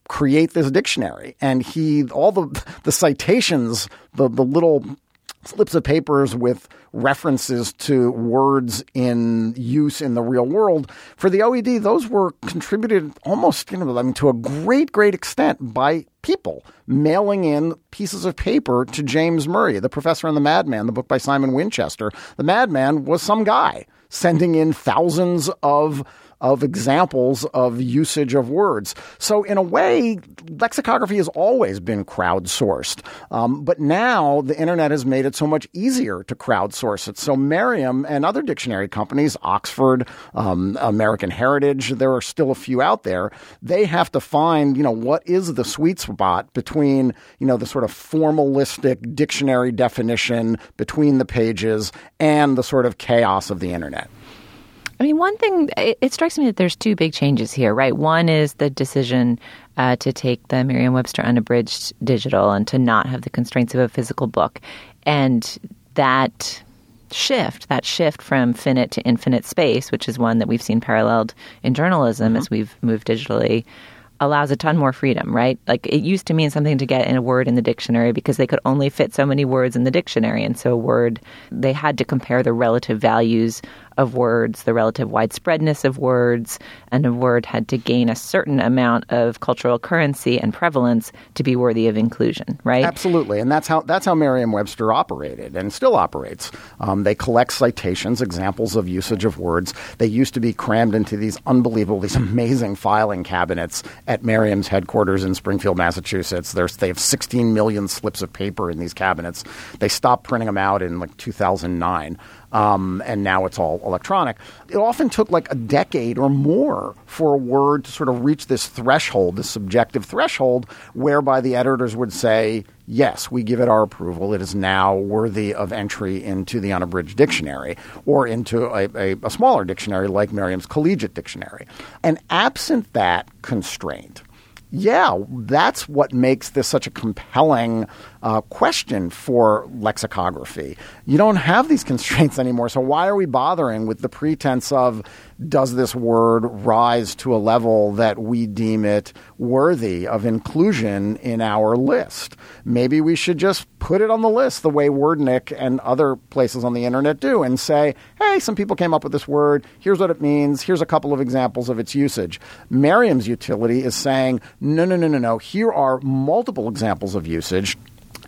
create this dictionary. And he, all the, the citations, the, the little slips of papers with references to words in use in the real world for the O E D, those were contributed almost, you know, I mean, to a great, great extent by people mailing in pieces of paper to James Murray, The Professor and the Madman, the book by Simon Winchester. The Madman was some guy sending in thousands of of examples of usage of words. So in a way, lexicography has always been crowdsourced. Um, but now the internet has made it so much easier to crowdsource it. So Merriam and other dictionary companies, Oxford, um, American Heritage, there are still a few out there. They have to find, you know, what is the sweet spot between, you know, the sort of formalistic dictionary definition between the pages and the sort of chaos of the internet. I mean, one thing, it, it strikes me that there's two big changes here, right? One is the decision uh, to take the Merriam-Webster unabridged digital and to not have the constraints of a physical book. And that shift, that shift from finite to infinite space, which is one that we've seen paralleled in journalism mm-hmm. as we've moved digitally, allows a ton more freedom, right? Like it used to mean something to get in a word in the dictionary because they could only fit so many words in the dictionary. And so a word, they had to compare the relative values of words, the relative widespreadness of words, and a word had to gain a certain amount of cultural currency and prevalence to be worthy of inclusion, right? Absolutely. And that's how that's how Merriam-Webster operated and still operates. Um, they collect citations, examples of usage of words. They used to be crammed into these unbelievable, these amazing filing cabinets at Merriam's headquarters in Springfield, Massachusetts. There's, they have sixteen million slips of paper in these cabinets. They stopped printing them out in like two thousand nine. um, and now it's all electronic. It often took like a decade or more for a word to sort of reach this threshold, this subjective threshold, whereby the editors would say, yes, we give it our approval. It is now worthy of entry into the unabridged dictionary or into a, a, a smaller dictionary like Merriam's Collegiate Dictionary. And absent that constraint, yeah, that's what makes this such a compelling uh, question for lexicography. You don't have these constraints anymore, so why are we bothering with the pretense of does this word rise to a level that we deem it worthy of inclusion in our list? Maybe we should just put it on the list the way Wordnik and other places on the internet do and say, hey, some people came up with this word. Here's what it means. Here's a couple of examples of its usage. Merriam's utility is saying, no, no, no, no, no. Here are multiple examples of usage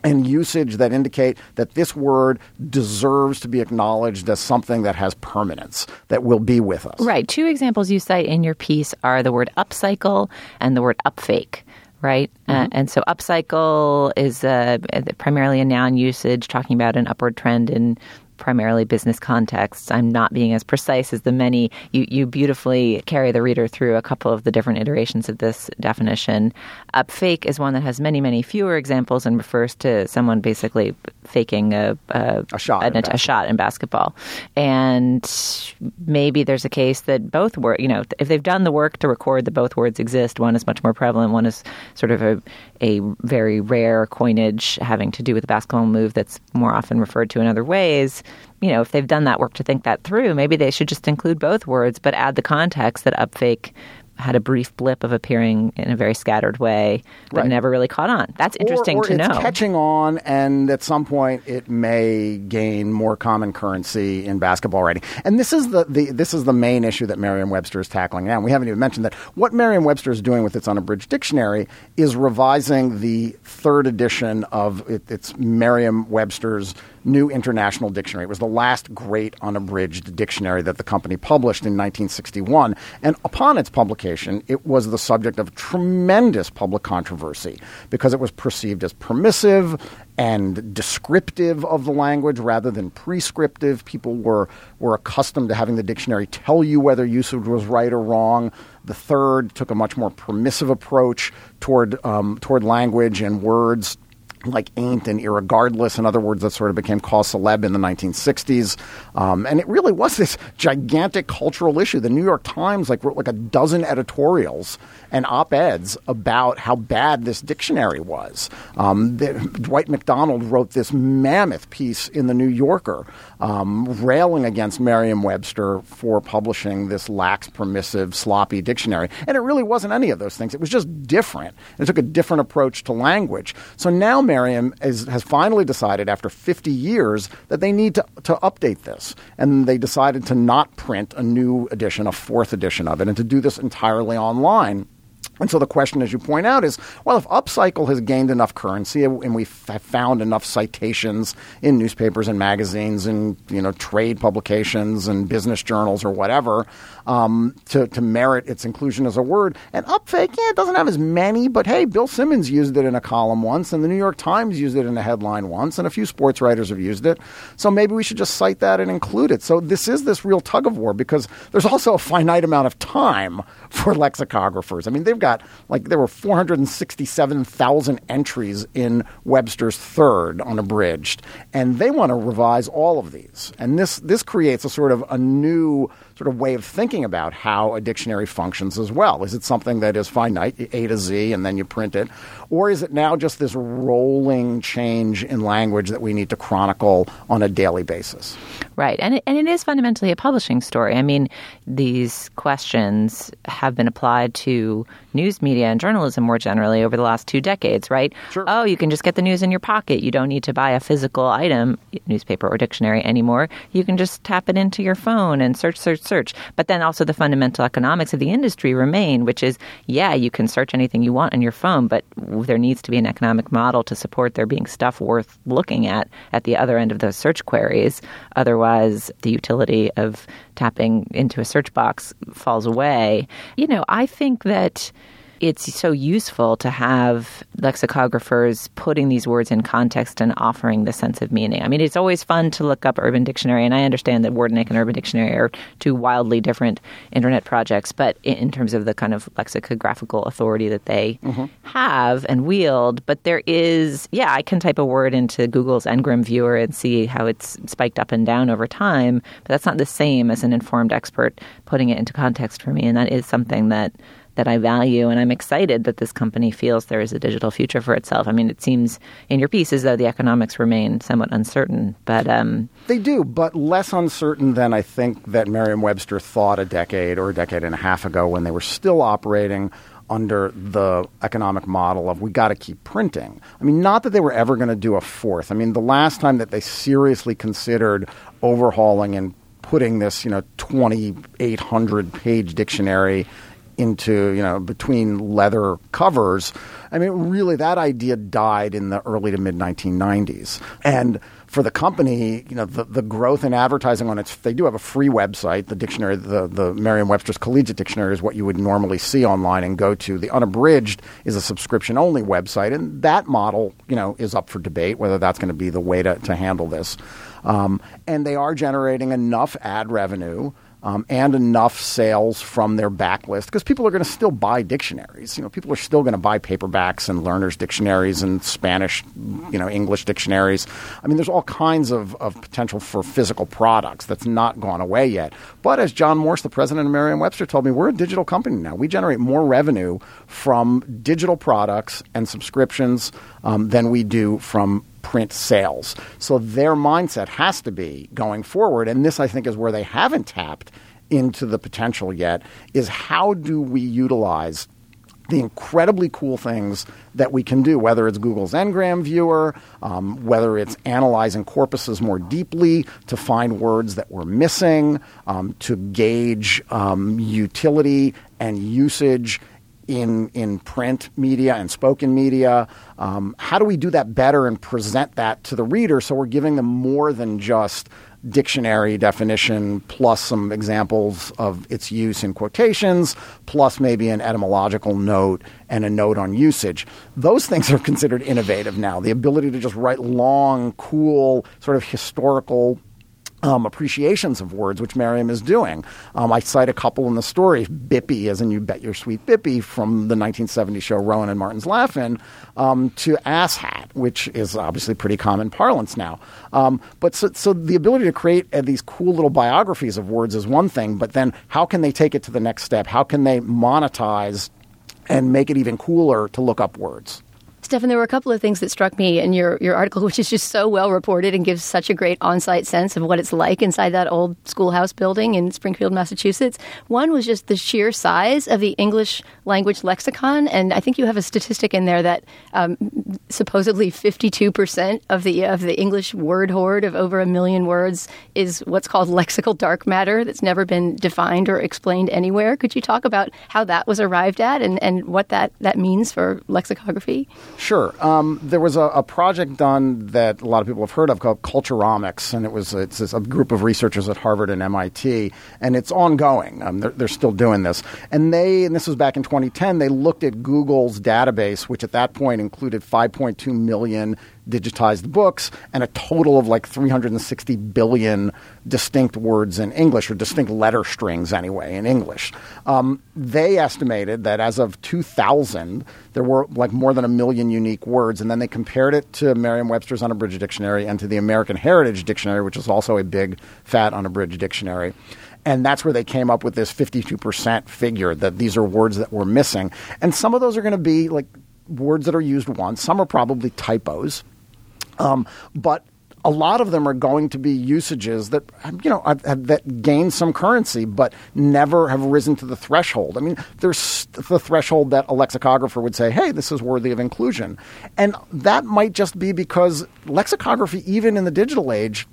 and usage that indicate that this word deserves to be acknowledged as something that has permanence, that will be with us. Right. Two examples you cite in your piece are the word upcycle and the word upfake, right? Mm-hmm. Uh, and so upcycle is uh, primarily a noun usage talking about an upward trend in primarily business contexts. I'm not being as precise as the many. You, you beautifully carry the reader through a couple of the different iterations of this definition. Upfake is one that has many, many fewer examples and refers to someone basically faking a, a, a, shot, an, in a shot in basketball. And maybe there's a case that both were, you know, if they've done the work to record that both words exist, one is much more prevalent, one is sort of a, a very rare coinage having to do with a basketball move that's more often referred to in other ways. You know, if they've done that work to think that through, maybe they should just include both words, but add the context that upfake had a brief blip of appearing in a very scattered way, but right. never really caught on. That's interesting or, or to it's know. It's catching on, and at some point, it may gain more common currency in basketball writing. And this is the, the this is the main issue that Merriam-Webster is tackling now. And we haven't even mentioned that what Merriam-Webster is doing with its unabridged dictionary is revising the third edition of it, its Merriam-Webster's New International Dictionary. It was the last great unabridged dictionary that the company published in nineteen sixty-one. And upon its publication, it was the subject of tremendous public controversy because it was perceived as permissive and descriptive of the language rather than prescriptive. People were, were accustomed to having the dictionary tell you whether usage was right or wrong. The third took a much more permissive approach toward, um, toward language and words like ain't and irregardless, in other words, that sort of became cause célèbre in the nineteen sixties. Um, and it really was this gigantic cultural issue. The New York Times like wrote like a dozen editorials and op-eds about how bad this dictionary was. Um, the, Dwight MacDonald wrote this mammoth piece in The New Yorker um, railing against Merriam-Webster for publishing this lax, permissive, sloppy dictionary. And it really wasn't any of those things. It was just different. It took a different approach to language. So now Merriam is, has finally decided after fifty years that they need to, to update this. And they decided to not print a new edition, a fourth edition of it, and to do this entirely online. And so the question, as you point out, is, well, if upcycle has gained enough currency and we've found enough citations in newspapers and magazines and, you know, trade publications and business journals or whatever um, to, to merit its inclusion as a word, and upfake, yeah, it doesn't have as many, but hey, Bill Simmons used it in a column once and the New York Times used it in a headline once and a few sports writers have used it. So maybe we should just cite that and include it. So this is this real tug of war because there's also a finite amount of time for lexicographers. I mean, they've got like there were four hundred sixty-seven thousand entries in Webster's third unabridged, and they want to revise all of these. And this this creates a sort of a new sort of way of thinking about how a dictionary functions as well. Is it something that is finite, A to Z, and then you print it? Or is it now just this rolling change in language that we need to chronicle on a daily basis? Right. And it, and it is fundamentally a publishing story. I mean, these questions have been applied to news media and journalism more generally over the last two decades, right? Sure. Oh, you can just get the news in your pocket. You don't need to buy a physical item, newspaper or dictionary anymore. You can just tap it into your phone and search, search, search. But then also the fundamental economics of the industry remain, which is, yeah, you can search anything you want on your phone, but there needs to be an economic model to support there being stuff worth looking at at the other end of those search queries. Otherwise, the utility of tapping into a search box falls away. You know, I think that it's so useful to have lexicographers putting these words in context and offering the sense of meaning. I mean, it's always fun to look up Urban Dictionary, and I understand that Wordnik and Urban Dictionary are two wildly different internet projects, but in terms of the kind of lexicographical authority that they mm-hmm. have and wield. But there is, yeah, I can type a word into Google's Ngram viewer and see how it's spiked up and down over time, but that's not the same as an informed expert putting it into context for me, and that is something that that I value, and I'm excited that this company feels there is a digital future for itself. I mean, it seems in your piece as though the economics remain somewhat uncertain, but... Um, they do, but less uncertain than I think that Merriam-Webster thought a decade or a decade and a half ago when they were still operating under the economic model of we got to keep printing. I mean, not that they were ever going to do a fourth. I mean, the last time that they seriously considered overhauling and putting this, you know, twenty-eight hundred page dictionary into, you know, between leather covers. I mean, really, that idea died in the early to mid nineteen nineties. And for the company, you know, the, the growth in advertising on its, they do have a free website. The dictionary, the, the Merriam-Webster's Collegiate Dictionary is what you would normally see online and go to. The Unabridged is a subscription-only website. And that model, you know, is up for debate, whether that's going to be the way to, to handle this. Um, and they are generating enough ad revenue Um, and enough sales from their backlist, because people are going to still buy dictionaries. You know, people are still going to buy paperbacks and learners' dictionaries and Spanish, you know, English dictionaries. I mean, there's all kinds of, of potential for physical products that's not gone away yet. But as John Morse, the president of Merriam-Webster, told me, we're a digital company now. We generate more revenue from digital products and subscriptions um, than we do from print sales. So their mindset has to be going forward, and this I think is where they haven't tapped into the potential yet, is how do we utilize the incredibly cool things that we can do, whether it's Google's Ngram viewer, um, whether it's analyzing corpuses more deeply to find words that we're missing, um, to gauge um, utility and usage in in print media and spoken media. Um, how do we do that better and present that to the reader so we're giving them more than just dictionary definition plus some examples of its use in quotations, plus maybe an etymological note and a note on usage? Those things are considered innovative now. The ability to just write long, cool, sort of historical Um, appreciations of words, which Merriam is doing. Um, I cite a couple in the story. Bippy, as in you bet your sweet Bippy, from the nineteen seventy show Rowan and Martin's Laugh-In, um, to asshat, which is obviously pretty common parlance now. Um, but so, so the ability to create uh, these cool little biographies of words is one thing, but then how can they take it to the next step? How can they monetize and make it even cooler to look up words? Stefan, there were a couple of things that struck me in your, your article, which is just so well reported and gives such a great on-site sense of what it's like inside that old schoolhouse building in Springfield, Massachusetts. One was just the sheer size of the English language lexicon. And I think you have a statistic in there that um, supposedly fifty-two percent of the of the English word hoard of over a million words is what's called lexical dark matter that's never been defined or explained anywhere. Could you talk about how that was arrived at and, and what that, that means for lexicography? Sure. Um, there was a, a project done that a lot of people have heard of called Culturomics, and it was it's, it's a group of researchers at Harvard and M I T, and it's ongoing. Um, they're, they're still doing this. And they, and this was back in twenty ten, they looked at Google's database, which at that point included five point two million digitized books and a total of like three hundred sixty billion distinct words in English, or distinct letter strings anyway, in English. Um, they estimated that as of two thousand, there were like more than a million unique words, and then they compared it to Merriam-Webster's Unabridged Dictionary and to the American Heritage Dictionary, which is also a big, fat, unabridged dictionary. And that's where they came up with this fifty-two percent figure, that these are words that we're missing. And some of those are going to be like words that are used once. Some are probably typos. Um, but a lot of them are going to be usages that, you know, have, that gain some currency but never have risen to the threshold. I mean, there's the threshold that a lexicographer would say, hey, this is worthy of inclusion. And that might just be because lexicography, even in the digital age,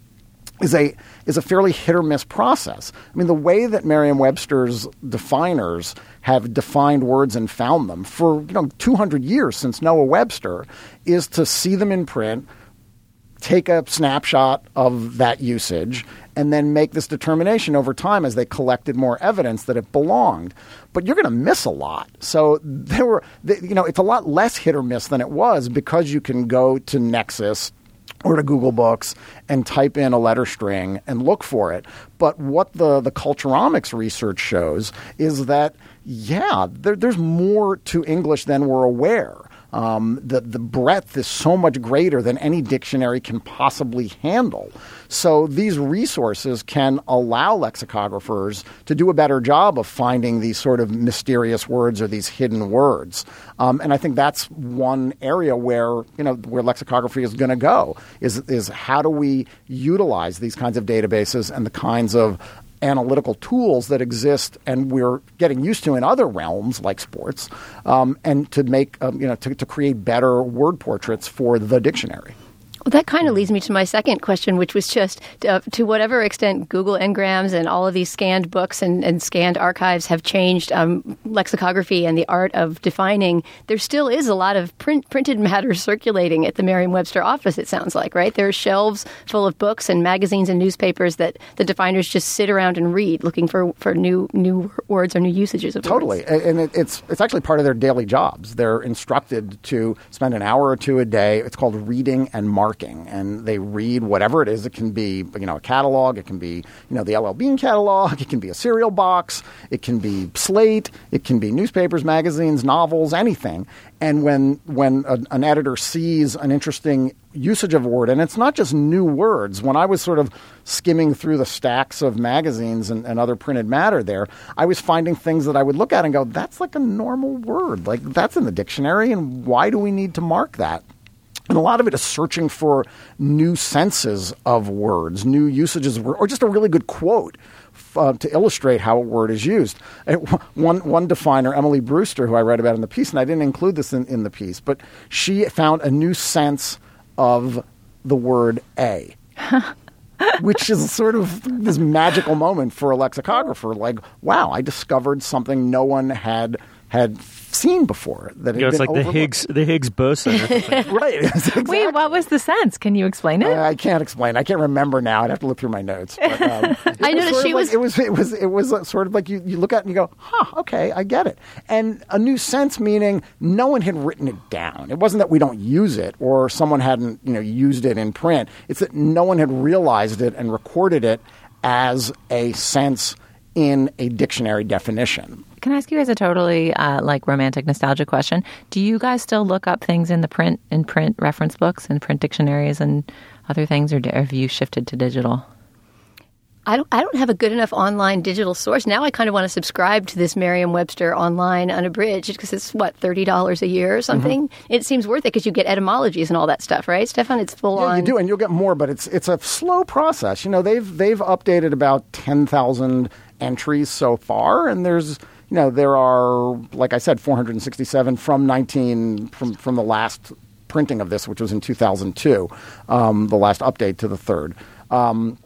is a is a fairly hit-or-miss process. I mean, the way that Merriam-Webster's definers have defined words and found them for, you know, two hundred years since Noah Webster is to see them in print, take a snapshot of that usage and then make this determination over time as they collected more evidence that it belonged. But you're going to miss a lot. So there were, you know, it's a lot less hit or miss than it was because you can go to Nexus or to Google Books and type in a letter string and look for it. But what the, the culturomics research shows is that, yeah, there, there's more to English than we're aware. Um, the, the breadth is so much greater than any dictionary can possibly handle. So these resources can allow lexicographers to do a better job of finding these sort of mysterious words or these hidden words. Um, and I think that's one area where, you know, where lexicography is going to go is, is how do we utilize these kinds of databases and the kinds of analytical tools that exist and we're getting used to in other realms like sports, um, and to make, um, you know, to, to create better word portraits for the dictionary. Well, that kind of leads me to my second question, which was just uh, to whatever extent Google Ngrams and all of these scanned books and, and scanned archives have changed um, lexicography and the art of defining, there still is a lot of print, printed matter circulating at the Merriam-Webster office, it sounds like, right? There are shelves full of books and magazines and newspapers that the definers just sit around and read, looking for, for new new words or new usages of totally. words. Totally. And it, it's, it's actually part of their daily jobs. They're instructed to spend an hour or two a day. It's called reading and marking. And they read whatever it is. It can be, you know, a catalog. It can be, you know, the L L Bean catalog. It can be a cereal box. It can be Slate. It can be newspapers, magazines, novels, anything. And when when a, an editor sees an interesting usage of a word, and it's not just new words. When I was sort of skimming through the stacks of magazines and, and other printed matter there, I was finding things that I would look at and go, that's like a normal word. Like, that's in the dictionary, and why do we need to mark that? And a lot of it is searching for new senses of words, new usages of words, or just a really good quote uh, to illustrate how a word is used. It, one, one definer, Emily Brewster, who I read about in the piece, and I didn't include this in, in the piece, but she found a new sense of the word A. Which is sort of this magical moment for a lexicographer. Like, wow, I discovered something no one had had seen before. That yeah, it's like overlooked. the Higgs the Higgs boson. Right. Exactly. Wait, what was the sense? Can you explain it? Uh, I can't explain. I can't remember now. I'd have to look through my notes. But, um, I noticed she like, was... It was... It was It was sort of like you, you look at it and you go, huh, okay, I get it. And a new sense meaning no one had written it down. It wasn't that we don't use it or someone hadn't, you know, used it in print. It's that no one had realized it and recorded it as a sense in a dictionary definition. Can I ask you guys a totally uh, like romantic nostalgia question? Do you guys still look up things in the print in print reference books and print dictionaries and other things, or have you shifted to digital? I don't, I don't have a good enough online digital source. Now I kind of want to subscribe to this Merriam-Webster online unabridged because it's, what, thirty dollars a year or something? Mm-hmm. It seems worth it because you get etymologies and all that stuff, right, Stefan? It's full yeah, on. Yeah, you do, and you'll get more, but it's it's a slow process. You know, they've they've updated about ten thousand entries so far, and there's, you know, there are, like I said, four hundred sixty-seven from nineteen from, from the last printing of this, which was in two thousand two, um, the last update to the third. Um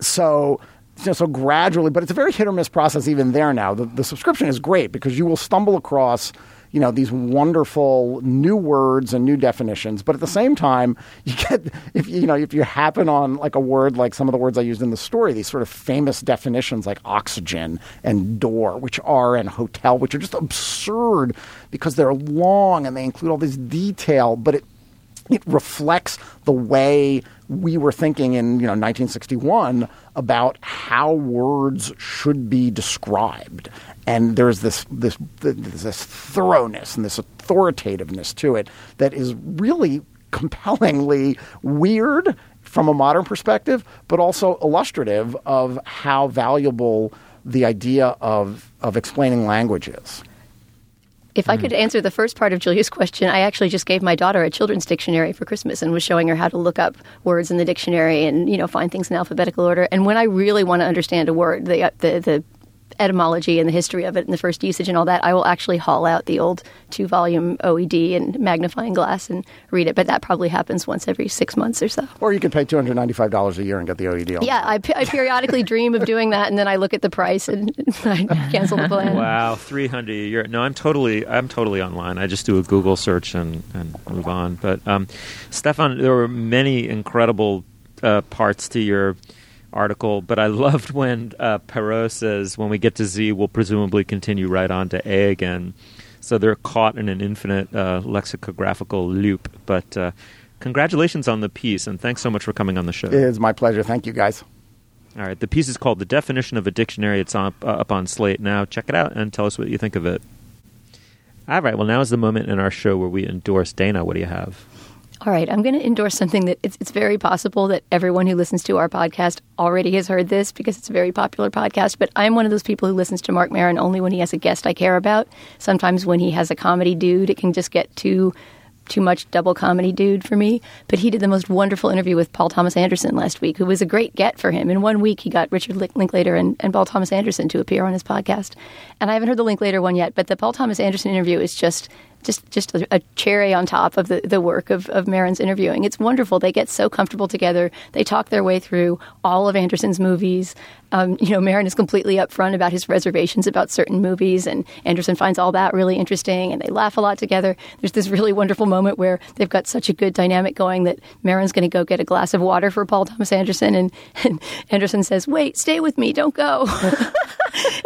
So, you know, so gradually, but it's a very hit or miss process even there now. The, the subscription is great because you will stumble across, you know, these wonderful new words and new definitions. But at the same time, you get, if you know, if you happen on like a word like some of the words I used in the story, these sort of famous definitions like oxygen and door, which are, and hotel, which are just absurd because they're long and they include all this detail, but it It reflects the way we were thinking in, you know, nineteen sixty-one about how words should be described. And there's this this this thoroughness and this authoritativeness to it that is really compellingly weird from a modern perspective, but also illustrative of how valuable the idea of, of explaining language is. If I could answer the first part of Julia's question, I actually just gave my daughter a children's dictionary for Christmas and was showing her how to look up words in the dictionary and, you know, find things in alphabetical order. And when I really want to understand a word, the the, the etymology and the history of it and the first usage and all that, I will actually haul out the old two-volume O E D and magnifying glass and read it. But that probably happens once every six months or so. Or you could pay two hundred ninety-five dollars a year and get the O E D. All yeah, I, p- I periodically dream of doing that, and then I look at the price and I cancel the plan. Wow, three hundred dollars a year. No, I'm totally I'm totally online. I just do a Google search and, and move on. But um, Stefan, there were many incredible uh, parts to your article, but I loved when uh, Perot says, when we get to Z, we'll presumably continue right on to A again. So they're caught in an infinite uh, lexicographical loop. But uh, congratulations on the piece, and thanks so much for coming on the show. It's my pleasure. Thank you, guys. All right. The piece is called The Definition of a Dictionary. It's up, uh, up on Slate now. Check it out and tell us what you think of it. All right. Well, now is the moment in our show where we endorse. Dana, what do you have? All right, I'm going to endorse something that it's, it's very possible that everyone who listens to our podcast already has heard this because it's a very popular podcast, but I'm one of those people who listens to Mark Maron only when he has a guest I care about. Sometimes when he has a comedy dude, it can just get too too much double comedy dude for me. But he did the most wonderful interview with Paul Thomas Anderson last week, who was a great get for him. In one week, he got Richard Linklater and, and Paul Thomas Anderson to appear on his podcast. And I haven't heard the Linklater one yet, but the Paul Thomas Anderson interview is just... Just just a cherry on top of the, the work of, of Maron's interviewing. It's wonderful. They get so comfortable together. They talk their way through all of Anderson's movies. Um, you know, Maron is completely upfront about his reservations about certain movies, and Anderson finds all that really interesting, and they laugh a lot together. There's this really wonderful moment where they've got such a good dynamic going that Maron's going to go get a glass of water for Paul Thomas Anderson, and, and Anderson says, wait, stay with me, don't go.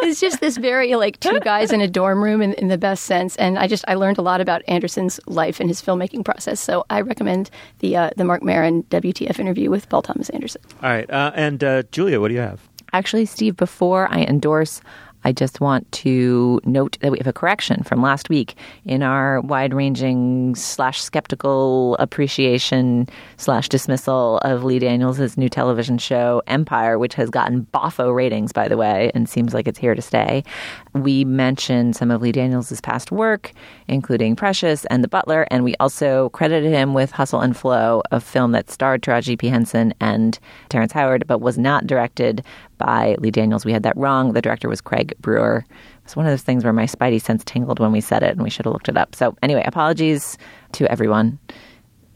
It's just this very, like, two guys in a dorm room in, in the best sense, and I just, I learned a lot about Anderson's life and his filmmaking process, so I recommend the, uh, the Mark Maron W T F interview with Paul Thomas Anderson. All right, uh, and uh, Julia, what do you have? Actually, Steve, before I endorse, I just want to note that we have a correction from last week in our wide-ranging slash skeptical appreciation slash dismissal of Lee Daniels' new television show, Empire, which has gotten boffo ratings, by the way, and seems like it's here to stay. We mentioned some of Lee Daniels' past work, including Precious and The Butler, and we also credited him with Hustle and Flow, a film that starred Taraji P. Henson and Terrence Howard, but was not directed by Lee Daniels. We had that wrong. The director was Craig Brewer. It was one of those things where my spidey sense tingled when we said it, and we should have looked it up. So anyway, apologies to everyone,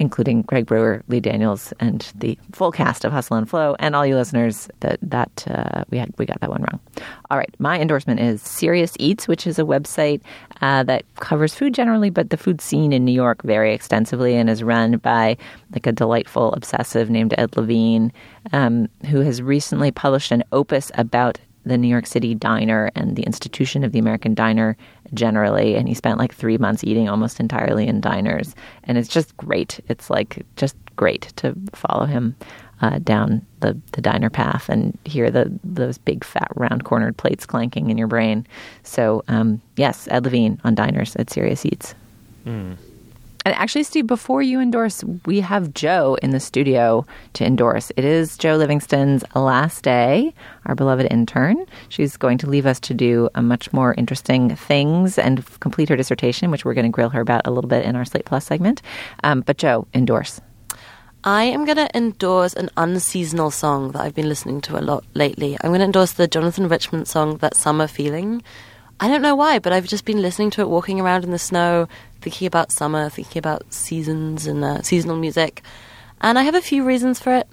including Craig Brewer, Lee Daniels, and the full cast of Hustle and Flow, and all you listeners that that uh, we had we got that one wrong. All right, my endorsement is Serious Eats, which is a website uh, that covers food generally, but the food scene in New York very extensively, and is run by like a delightful obsessive named Ed Levine, um, who has recently published an opus about the New York City diner and the institution of the American diner generally, and he spent like three months eating almost entirely in diners, and it's just great. It's like just great to follow him uh, down the, the diner path and hear the those big fat round cornered plates clanking in your brain. So um, yes, Ed Levine on diners at Serious Eats. Mm. And actually, Steve, before you endorse, we have Joe in the studio to endorse. It is Joe Livingston's last day, our beloved intern. She's going to leave us to do a much more interesting things and complete her dissertation, which we're going to grill her about a little bit in our Slate Plus segment. Um, but Joe, endorse. I am going to endorse an unseasonal song that I've been listening to a lot lately. I'm going to endorse the Jonathan Richmond song, That Summer Feeling. I don't know why, but I've just been listening to it walking around in the snow, thinking about summer, thinking about seasons and uh, seasonal music. And I have a few reasons for it.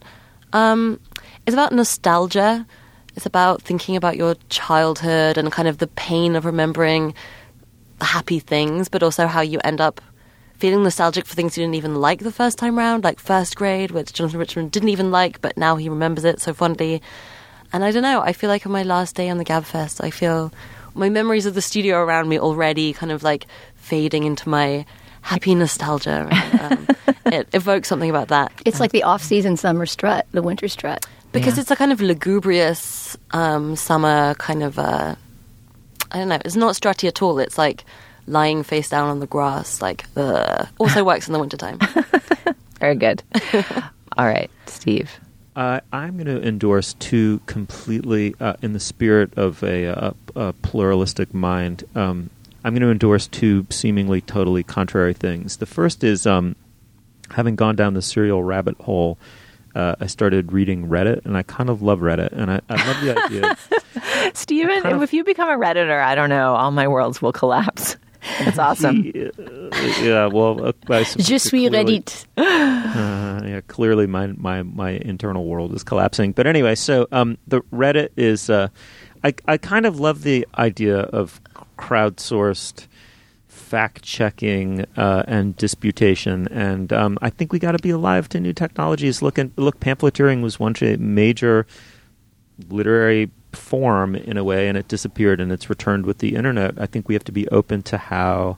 Um, it's about nostalgia. It's about thinking about your childhood and kind of the pain of remembering happy things, but also how you end up feeling nostalgic for things you didn't even like the first time round, like first grade, which Jonathan Richmond didn't even like, but now he remembers it so fondly. And I don't know, I feel like on my last day on the GabFest, I feel my memories of the studio around me already kind of like fading into my happy nostalgia. And, um, it evokes something about that. It's like the off-season summer strut, the winter strut. Because yeah. It's a kind of lugubrious um, summer kind of, uh, I don't know, it's not strutty at all. It's like lying face down on the grass, like, ugh. Also works in the wintertime. Very good. All right, Steve. Uh, I'm going to endorse two completely, uh, in the spirit of a, a, a pluralistic mind, um, I'm going to endorse two seemingly totally contrary things. The first is, um, having gone down the serial rabbit hole, uh, I started reading Reddit, and I kind of love Reddit, and I, I love the idea Stephen, if you become a Redditor, I don't know, all my worlds will collapse. That's awesome. Yeah, yeah, well, I Je suis clearly, Reddit. Uh, yeah, clearly my, my my internal world is collapsing. But anyway, so um, the Reddit is. Uh, I I kind of love the idea of crowdsourced fact checking uh, and disputation, and um, I think we got to be alive to new technologies. Look, and, look, pamphleteering was one major literary form in a way, and it disappeared and it's returned with the internet. I think we have to be open to how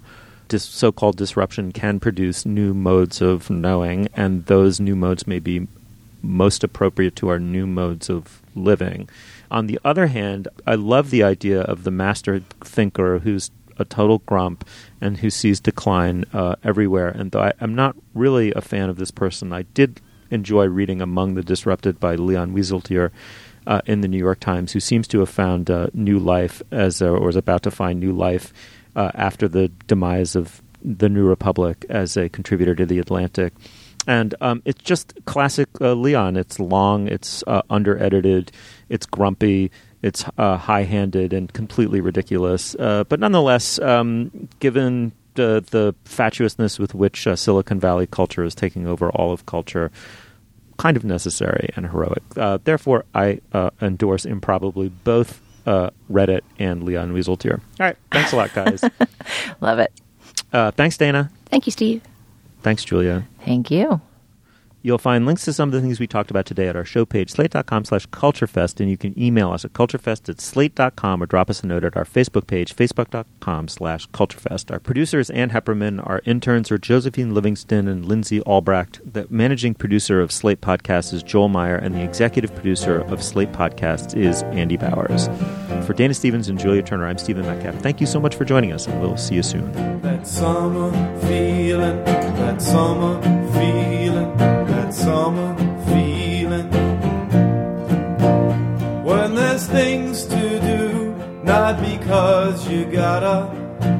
dis- so-called disruption can produce new modes of knowing, and those new modes may be most appropriate to our new modes of living. On the other hand, I love the idea of the master thinker who's a total grump and who sees decline uh, everywhere. And though I, I'm not really a fan of this person, I did enjoy reading Among the Disrupted by Leon Wieseltier Uh, in the New York Times, who seems to have found uh, new life as, a, or is about to find new life uh, after the demise of the New Republic as a contributor to The Atlantic. And um, it's just classic uh, Leon. It's long, it's uh, under-edited, it's grumpy, it's uh, high-handed and completely ridiculous. Uh, but nonetheless, um, given the, the fatuousness with which uh, Silicon Valley culture is taking over all of culture, kind of necessary and heroic. Uh, therefore, I uh, endorse improbably both uh, Reddit and Leon Wieseltier. All right. Thanks a lot, guys. Love it. Uh, thanks, Dana. Thank you, Steve. Thanks, Julia. Thank you. You'll find links to some of the things we talked about today at our show page, slate.com slash culturefest, and you can email us at culturefest at slate dot com or drop us a note at our Facebook page, facebook.com slash culturefest. Our producer is Ann Hepperman. Our interns are Josephine Livingston and Lindsay Albrecht. The managing producer of Slate Podcasts is Joel Meyer, and the executive producer of Slate Podcasts is Andy Bowers. For Dana Stevens and Julia Turner, I'm Stephen Metcalf. Thank you so much for joining us, and we'll see you soon. That summer feeling, that summer feeling. That summer feeling, when there's things to do, not because you gotta,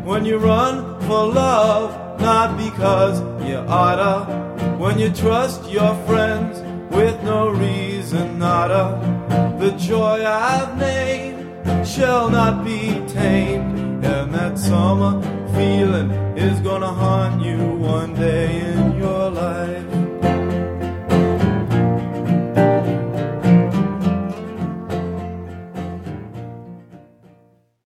when you run for love, not because you oughta, when you trust your friends with no reason notta, the joy I've named shall not be tamed, and that summer feeling is gonna haunt you one day.